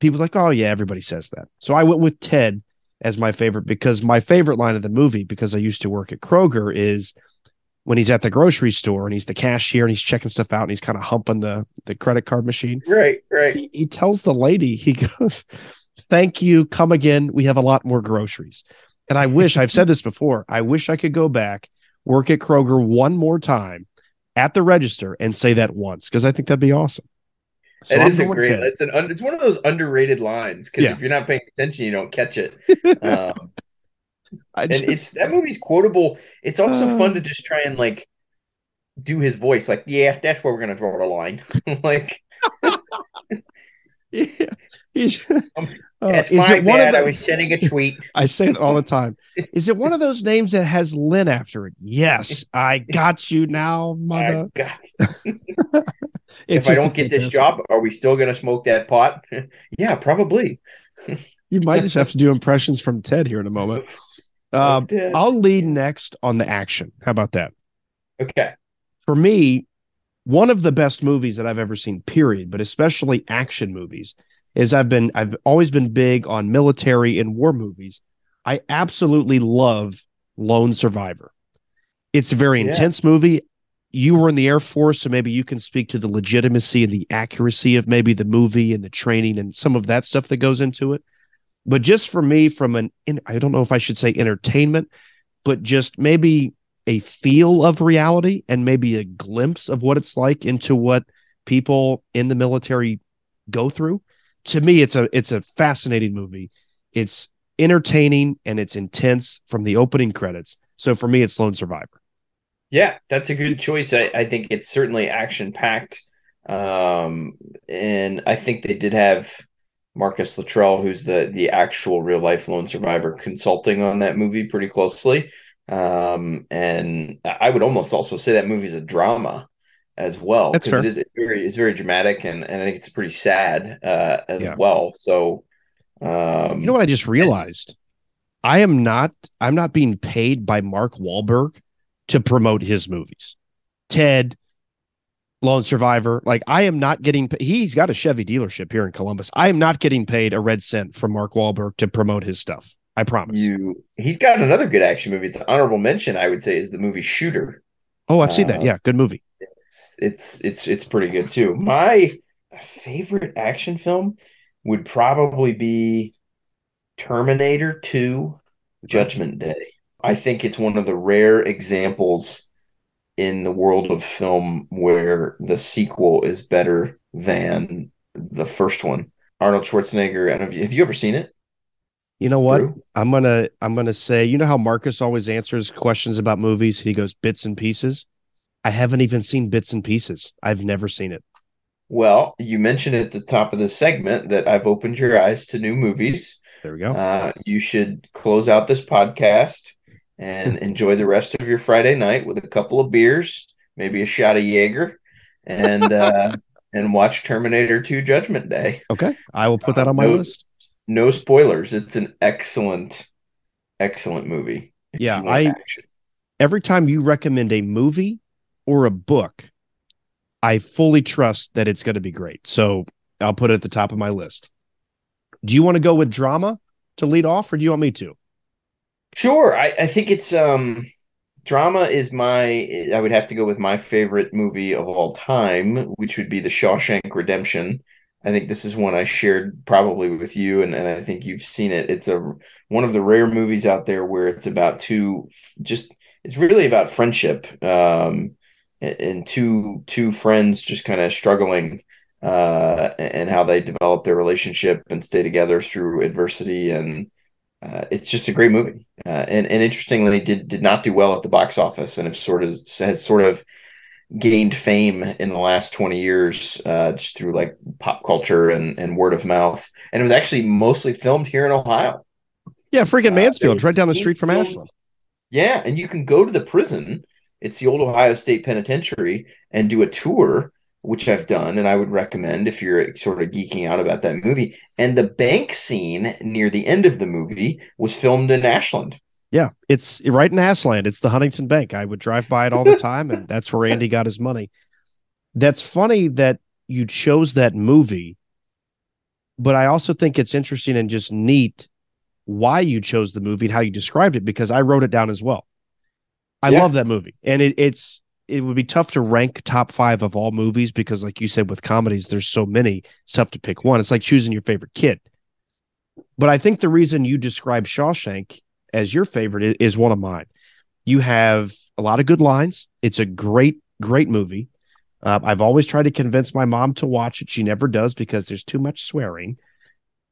people's like, oh, yeah, everybody says that. So I went with Ted as my favorite, because my favorite line of the movie, because I used to work at Kroger, is when he's at the grocery store and he's the cashier and he's checking stuff out and he's kind of humping the, the credit card machine. Right, right. He, he tells the lady, he goes, thank you. Come again. We have a lot more groceries. And I wish, I've said this before, I wish I could go back, work at Kroger one more time at the register and say that once, because I think that'd be awesome. So it I'm is a great, ahead. it's an, it's one of those underrated lines, because yeah. if you're not paying attention, you don't catch it. um, I just, and it's that movie's quotable. It's also uh, fun to just try and like do his voice. Like, yeah, that's where we're gonna draw the line. Like, yeah, he's, um, uh, that's is my it bad. The, I was sending a tweet. I say it all the time. Is it one of those names that has Lynn after it? Yes, I got you now, mother. I got you. If I don't get this job, are we still going to smoke that pot? Yeah, probably. You might just have to do impressions from Ted here in a moment. Uh, I'll lead next on the action. How about that? Okay. For me, one of the best movies that I've ever seen, period, but especially action movies, is I've been I've always been big on military and war movies. I absolutely love Lone Survivor. It's a very yeah. intense movie. You were in the Air Force, so maybe you can speak to the legitimacy and the accuracy of maybe the movie and the training and some of that stuff that goes into it. But just for me, from an, I don't know if I should say entertainment, but just maybe a feel of reality and maybe a glimpse of what it's like into what people in the military go through. To me, it's a it's a fascinating movie. It's entertaining and it's intense from the opening credits. So for me, it's Lone Survivor. Yeah, that's a good choice. I, I think it's certainly action-packed. Um, and I think they did have Marcus Luttrell, who's the the actual real-life Lone Survivor, consulting on that movie pretty closely. Um, and I would almost also say that movie's a drama as well. That's fair. It is, it's, very, it's very dramatic, and, and I think it's pretty sad uh, as yeah. well. So, um, you know what I just realized? I am not, I'm not being paid by Mark Wahlberg to promote his movies. Ted, Lone Survivor. Like, I am not getting paid. He's got a Chevy dealership here in Columbus. I am not getting paid a red cent from Mark Wahlberg to promote his stuff. I promise. You. He's got another good action movie. It's an honorable mention, I would say, is the movie Shooter. Oh, I've uh, seen that. Yeah, good movie. It's, it's it's it's pretty good, too. My favorite action film would probably be Terminator two, Judgment Day. I think it's one of the rare examples in the world of film where the sequel is better than the first one. Arnold Schwarzenegger. I don't know if you, have you ever seen it? You know what? Bru? I'm gonna I'm gonna say. You know how Marcus always answers questions about movies? He goes bits and pieces. I haven't even seen bits and pieces. I've never seen it. Well, you mentioned at the top of the segment that I've opened your eyes to new movies. There we go. Uh, you should close out this podcast and enjoy the rest of your Friday night with a couple of beers, maybe a shot of Jaeger, and uh, and watch Terminator two Judgment Day. Okay, I will put that on my uh, no, list. No spoilers. It's an excellent, excellent movie. Yeah, I action. Every time you recommend a movie or a book, I fully trust that it's going to be great. So I'll put it at the top of my list. Do you want to go with drama to lead off, or do you want me to? Sure. I, I think it's um, drama is my, I would have to go with my favorite movie of all time, which would be The Shawshank Redemption. I think this is one I shared probably with you, and, and I think you've seen it. It's a one of the rare movies out there where it's about two, just, it's really about friendship um, and, and two, two friends just kind of struggling uh, and how they develop their relationship and stay together through adversity, and Uh, it's just a great movie, uh, and and interestingly did did not do well at the box office, and have sort of has sort of gained fame in the last twenty years uh, just through like pop culture and and word of mouth. And it was actually mostly filmed here in Ohio. Yeah, freaking Mansfield, uh, right down the street from Ashland. Yeah, and you can go to the prison. It's the old Ohio State Penitentiary, and do a tour, which I've done, and I would recommend if you're sort of geeking out about that movie. And the bank scene near the end of the movie was filmed in Ashland. Yeah, it's right in Ashland. It's the Huntington Bank. I would drive by it all the time, and that's where Andy got his money. That's funny that you chose that movie, but I also think it's interesting and just neat why you chose the movie and how you described it, because I wrote it down as well. I yeah. love that movie, and it, it's... it would be tough to rank top five of all movies because, like you said, with comedies, there's so many. It's tough to pick one. It's like choosing your favorite kid. But I think the reason you describe Shawshank as your favorite is one of mine. You have a lot of good lines. It's a great, great movie. Uh, I've always tried to convince my mom to watch it. She never does because there's too much swearing.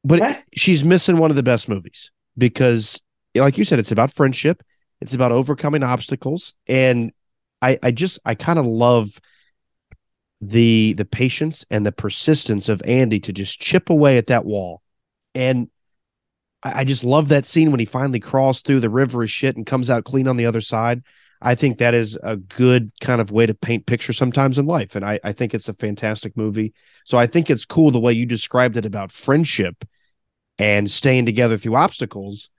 But it, she's missing one of the best movies because like you said, it's about friendship. It's about overcoming obstacles. And I, I just, I kind of love the the patience and the persistence of Andy to just chip away at that wall. And I, I just love that scene when he finally crawls through the river of shit and comes out clean on the other side. I think that is a good kind of way to paint pictures sometimes in life. And I, I think it's a fantastic movie. So I think it's cool the way you described it about friendship and staying together through obstacles.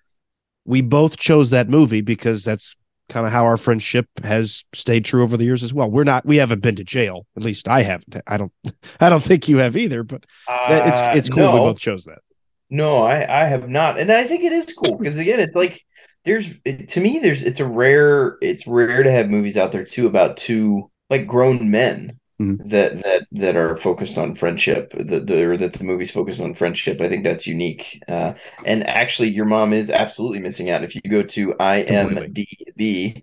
We both chose that movie because that's kind of how our friendship has stayed true over the years as well. We're not, we haven't been to jail. At least I haven't. I don't, I don't think you have either, but that, it's, it's cool. Uh, no. We both chose that. No, I, I have not. And I think it is cool. Cause again, it's like, there's, it, to me, there's, it's a rare, it's rare to have movies out there too, about two like grown men mm-hmm. that, that, that are focused on friendship, the, the, or that the movie's focused on friendship. I think that's unique. Uh, and actually your mom is absolutely missing out. If you go to I M D B,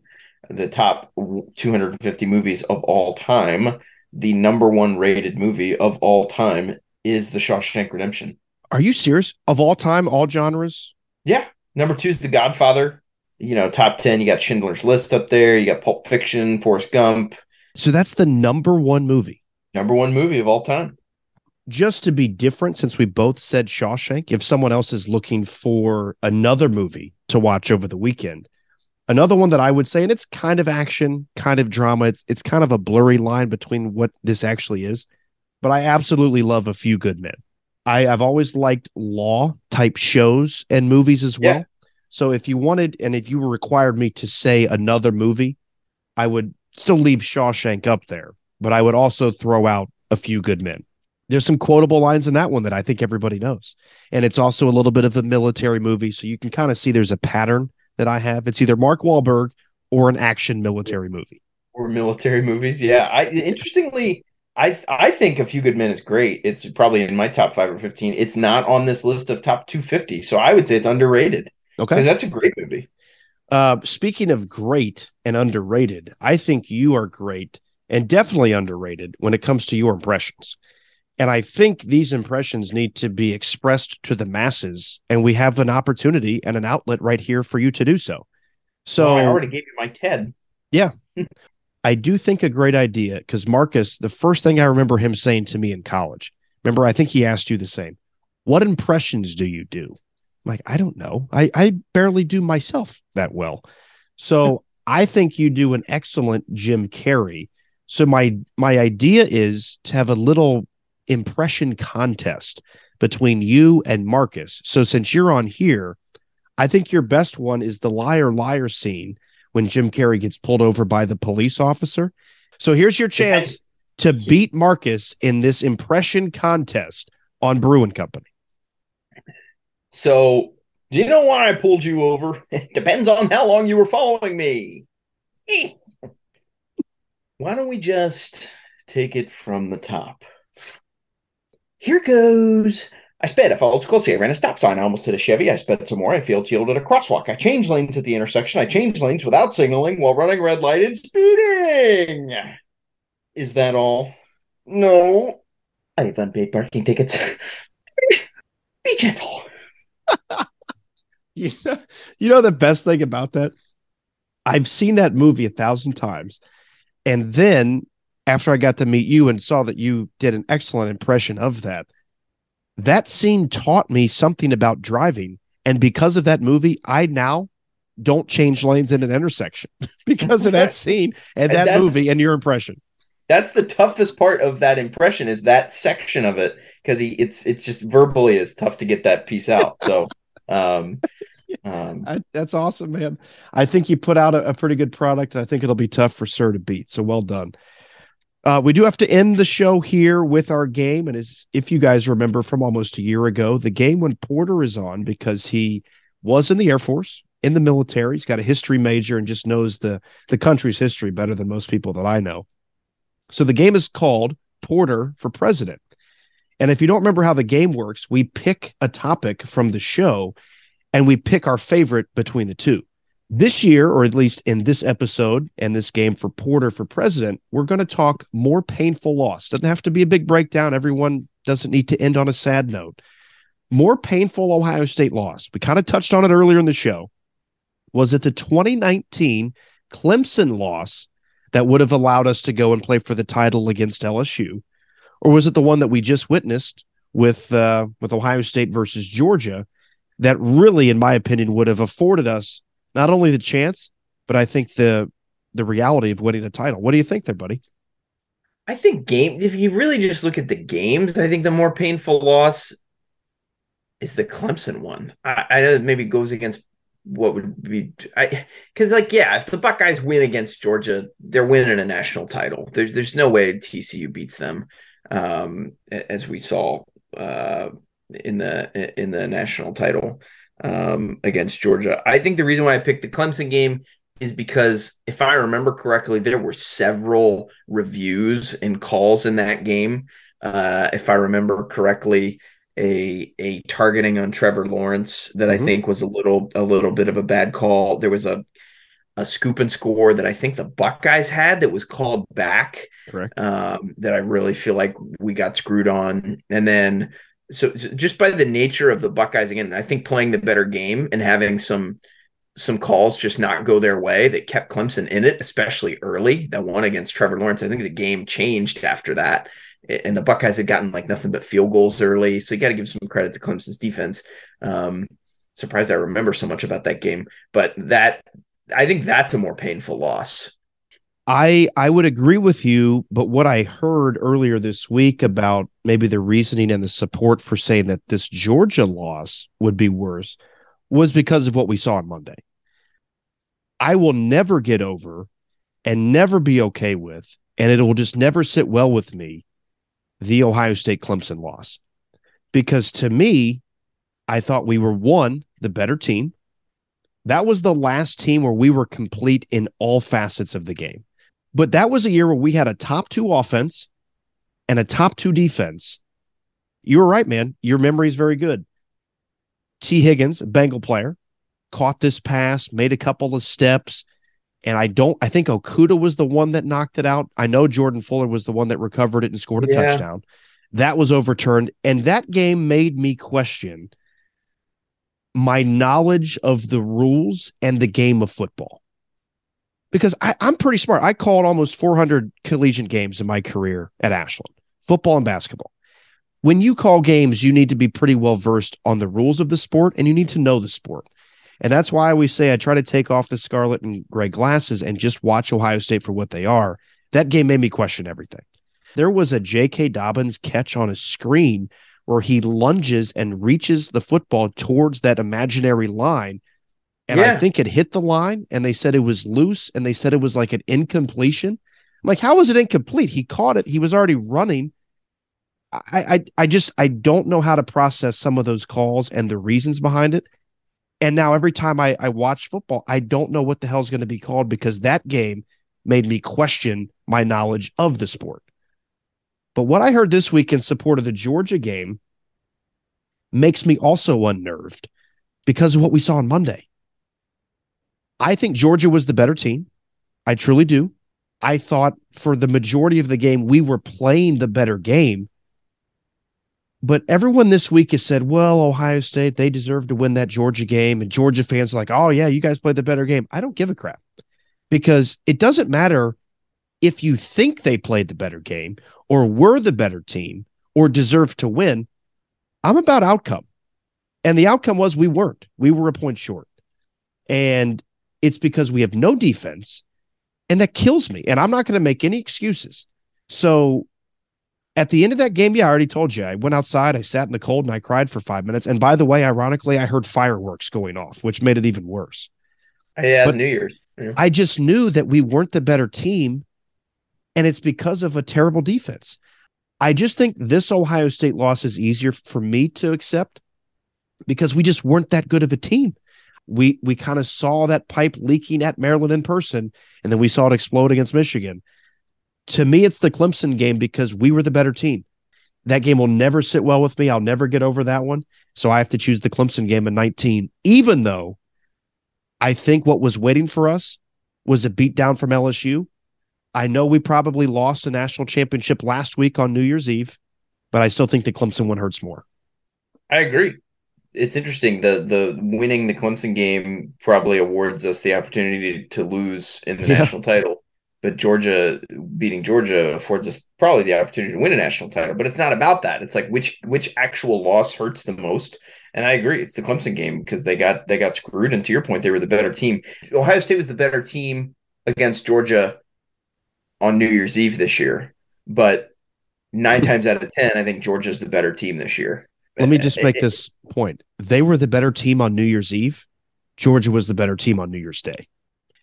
the top two hundred fifty movies of all time, the number one rated movie of all time is The Shawshank Redemption. Are you serious? Of all time, all genres? Yeah. Number two is The Godfather. You know, top ten, you got Schindler's List up there. You got Pulp Fiction, Forrest Gump. So that's the number one movie. Number one movie of all time. Just to be different, since we both said Shawshank, if someone else is looking for another movie to watch over the weekend, another one that I would say, and it's kind of action, kind of drama. It's, it's kind of a blurry line between what this actually is. But I absolutely love A Few Good Men. I, I've always liked law type shows and movies as well. Yeah. So if you wanted, and if you required me to say another movie, I would still leave Shawshank up there, but I would also throw out A Few Good Men. There's some quotable lines in that one that I think everybody knows. And it's also a little bit of a military movie. So you can kind of see there's a pattern that I have. It's either Mark Wahlberg or an action military movie. Or military movies. Yeah. I interestingly, I th- I think A Few Good Men is great. It's probably in my top five or fifteen. It's not on this list of top two fifty, so I would say it's underrated. Okay, because that's a great movie. Uh, speaking of great and underrated, I think you are great and definitely underrated when it comes to your impressions. And I think these impressions need to be expressed to the masses, and we have an opportunity and an outlet right here for you to do so. So well, I already gave you my TED. Yeah. I do think a great idea, because Marcus, the first thing I remember him saying to me in college, remember, I think he asked you the same, what impressions do you do? I'm like, I don't know. I, I barely do myself that well. So I think you do an excellent Jim Carrey. So my, my idea is to have a little impression contest between you and Marcus. So since you're on here, I think your best one is the liar, liar scene when Jim Carrey gets pulled over by the police officer. So here's your chance to beat Marcus in this impression contest on Bru 'N Company. So, do you know why I pulled you over? It depends on how long you were following me. Why don't we just take it from the top? Here goes. I sped, I followed closely, I ran a stop sign, I almost hit a Chevy, I sped some more, I failed to yield at a crosswalk, I changed lanes at the intersection, I changed lanes without signaling while running red light and speeding. Is that all? No. I have unpaid parking tickets. Be gentle. you, know, you know the best thing about that? I've seen that movie a thousand times, and then after I got to meet you and saw that you did an excellent impression of that, that scene taught me something about driving. And because of that movie, I now don't change lanes in an intersection because of that scene and that and movie and your impression. That's the toughest part of that impression is that section of it. Cause he it's, it's just verbally is tough to get that piece out. So um, um I, that's awesome, man. I think you put out a, a pretty good product, and I think it'll be tough for Sir to beat. So well done. Uh, we do have to end the show here with our game. And as if you guys remember from almost a year ago, the game when Porter is on, because he was in the Air Force, in the military, he's got a history major and just knows the, the country's history better than most people that I know. So the game is called Porter for President. And if you don't remember how the game works, we pick a topic from the show and we pick our favorite between the two. This year, or at least in this episode and this game for Porter for President, we're going to talk more painful loss. Doesn't have to be a big breakdown. Everyone doesn't need to end on a sad note. More painful Ohio State loss. We kind of touched on it earlier in the show. was it the twenty nineteen Clemson loss that would have allowed us to go and play for the title against L S U? Or was it the one that we just witnessed with uh, with Ohio State versus Georgia that really, in my opinion, would have afforded us not only the chance, but I think the the reality of winning the title? What do you think there, buddy? I think game. If you really just look at the games, I think the more painful loss is the Clemson one. I, I know that maybe goes against what would be, I because like yeah, if the Buckeyes win against Georgia, they're winning a national title. There's there's no way T C U beats them, um, as we saw uh, in the in the national title um, against Georgia. I think the reason why I picked the Clemson game is because if I remember correctly, there were several reviews and calls in that game. Uh, if I remember correctly, a a targeting on Trevor Lawrence that mm-hmm. I think was a little a little bit of a bad call. There was a a scoop and score that I think the Buckeyes had that was called back. Correct. Um, that I really feel like we got screwed on. And then so, so just by the nature of the Buckeyes again, I think playing the better game and having some. some calls just not go their way that kept Clemson in it, especially early. That one against Trevor Lawrence, I think the game changed after that, and the Buckeyes had gotten like nothing but field goals early. So you got to give some credit to Clemson's defense. Um, surprised I remember so much about that game, but that I think that's a more painful loss. I I would agree with you, but what I heard earlier this week about maybe the reasoning and the support for saying that this Georgia loss would be worse was because of what we saw on Monday. I will never get over and never be okay with, and it will just never sit well with me, the Ohio State Clemson loss. Because to me, I thought we were, one, the better team. That was the last team where we were complete in all facets of the game. But that was a year where we had a top two offense and a top two defense. You were right, man. Your memory is very good. T. Higgins, a Bengal player, caught this pass, made a couple of steps, and I don't. I think Okuda was the one that knocked it out. I know Jordan Fuller was the one that recovered it and scored a yeah. touchdown. That was overturned, and that game made me question my knowledge of the rules and the game of football. Because I, I'm pretty smart. I called almost four hundred collegiate games in my career at Ashland, football and basketball. When you call games, you need to be pretty well versed on the rules of the sport, and you need to know the sport. And that's why I always say I try to take off the scarlet and gray glasses and just watch Ohio State for what they are. That game made me question everything. There was a J K. Dobbins catch on a screen where he lunges and reaches the football towards that imaginary line, and yeah. I think it hit the line, and they said it was loose, and they said it was like an incompletion. I'm like, how was it incomplete? He caught it. He was already running. I, I I just I don't know how to process some of those calls and the reasons behind it. And now every time I, I watch football, I don't know what the hell is going to be called because that game made me question my knowledge of the sport. But what I heard this week in support of the Georgia game makes me also unnerved because of what we saw on Monday. I think Georgia was the better team. I truly do. I thought for the majority of the game, we were playing the better game. But everyone this week has said, well, Ohio State, they deserve to win that Georgia game. And Georgia fans are like, oh, yeah, you guys played the better game. I don't give a crap because it doesn't matter if you think they played the better game or were the better team or deserve to win. I'm about outcome. And the outcome was we weren't. We were a point short. And it's because we have no defense. And that kills me. And I'm not going to make any excuses. So at the end of that game, yeah, I already told you, I went outside, I sat in the cold, and I cried for five minutes. And by the way, ironically, I heard fireworks going off, which made it even worse. Yeah, but New Year's. Yeah. I just knew that we weren't the better team, and it's because of a terrible defense. I just think this Ohio State loss is easier for me to accept because we just weren't that good of a team. We we kind of saw that pipe leaking at Maryland in person, and then we saw it explode against Michigan. To me, it's the Clemson game because we were the better team. That game will never sit well with me. I'll never get over that one. So I have to choose the Clemson game in nineteen, even though I think what was waiting for us was a beatdown from L S U. I know we probably lost a national championship last week on New Year's Eve, but I still think that Clemson one hurts more. I agree. it's interesting. The the winning the Clemson game probably awards us the opportunity to lose in the yeah. national title, but Georgia beating Georgia affords us probably the opportunity to win a national title. But it's not about that. It's like which which actual loss hurts the most. And I agree, it's the Clemson game because they got they got screwed. And to your point, they were the better team. Ohio State was the better team against Georgia on New Year's Eve this year, but nine times out of ten, I think Georgia's the better team this year. Let me just make this point. They were the better team on New Year's Eve. Georgia was the better team on New Year's Day.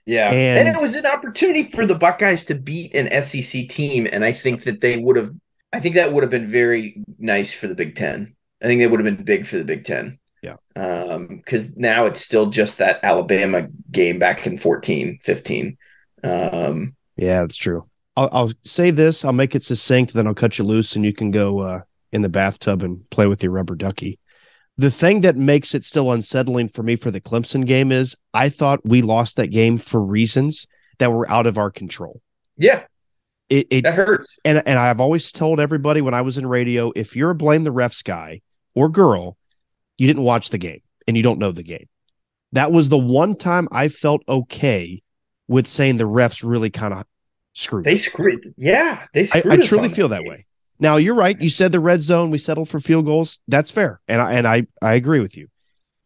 Yeah. And, and it was an opportunity for the Buckeyes to beat an S E C team. And I think that they would have, I think that would have been very nice for the Big Ten. I think they would have been big for the Big Ten. Yeah. Um, 'cause now it's still just that Alabama game back in fourteen, fifteen. Um, yeah, that's true. I'll, I'll say this. I'll make it succinct. Then I'll cut you loose and you can go, uh, in the bathtub and play with your rubber ducky. The thing that makes it still unsettling for me for the Clemson game is I thought we lost that game for reasons that were out of our control. Yeah. It, it that hurts. And, and I've always told everybody when I was in radio, if you're a blame the refs guy or girl, you didn't watch the game and you don't know the game. That was the one time I felt okay with saying the refs really kind of screwed. They screwed. Yeah. They screwed. I, I truly feel that way. Now, you're right. You said the red zone, we settled for field goals. That's fair. And I and I, I agree with you.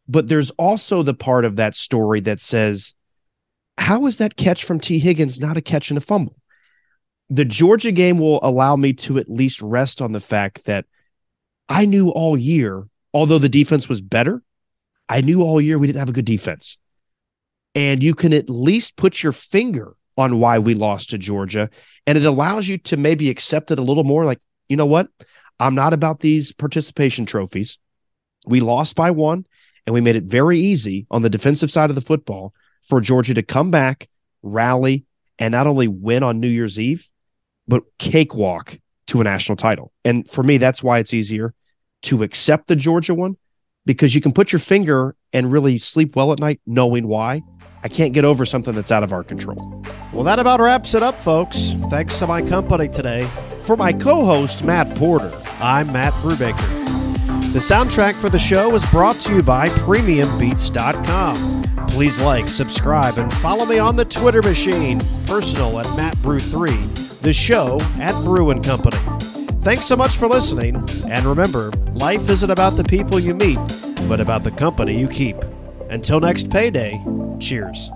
But there's also the part of that story that says, how is that catch from T. Higgins not a catch and a fumble? The Georgia game will allow me to at least rest on the fact that I knew all year, although the defense was better, I knew all year we didn't have a good defense. And you can at least put your finger on why we lost to Georgia. And it allows you to maybe accept it a little more, like, you know what? I'm not about these participation trophies. We lost by one, and we made it very easy on the defensive side of the football for Georgia to come back, rally, and not only win on New Year's Eve, but cakewalk to a national title. And for me, that's why it's easier to accept the Georgia one, because you can put your finger and really sleep well at night knowing why. I can't get over something that's out of our control. Well, that about wraps it up, folks. Thanks to my company today. For my co-host, Matt Porter, I'm Matt Brubaker. The soundtrack for the show is brought to you by Premium Beats dot com. Please like, subscribe, and follow me on the Twitter machine, personal at Matt Brew three, the show at Bru 'N Company. Thanks so much for listening, and remember, life isn't about the people you meet, but about the company you keep. Until next payday, cheers.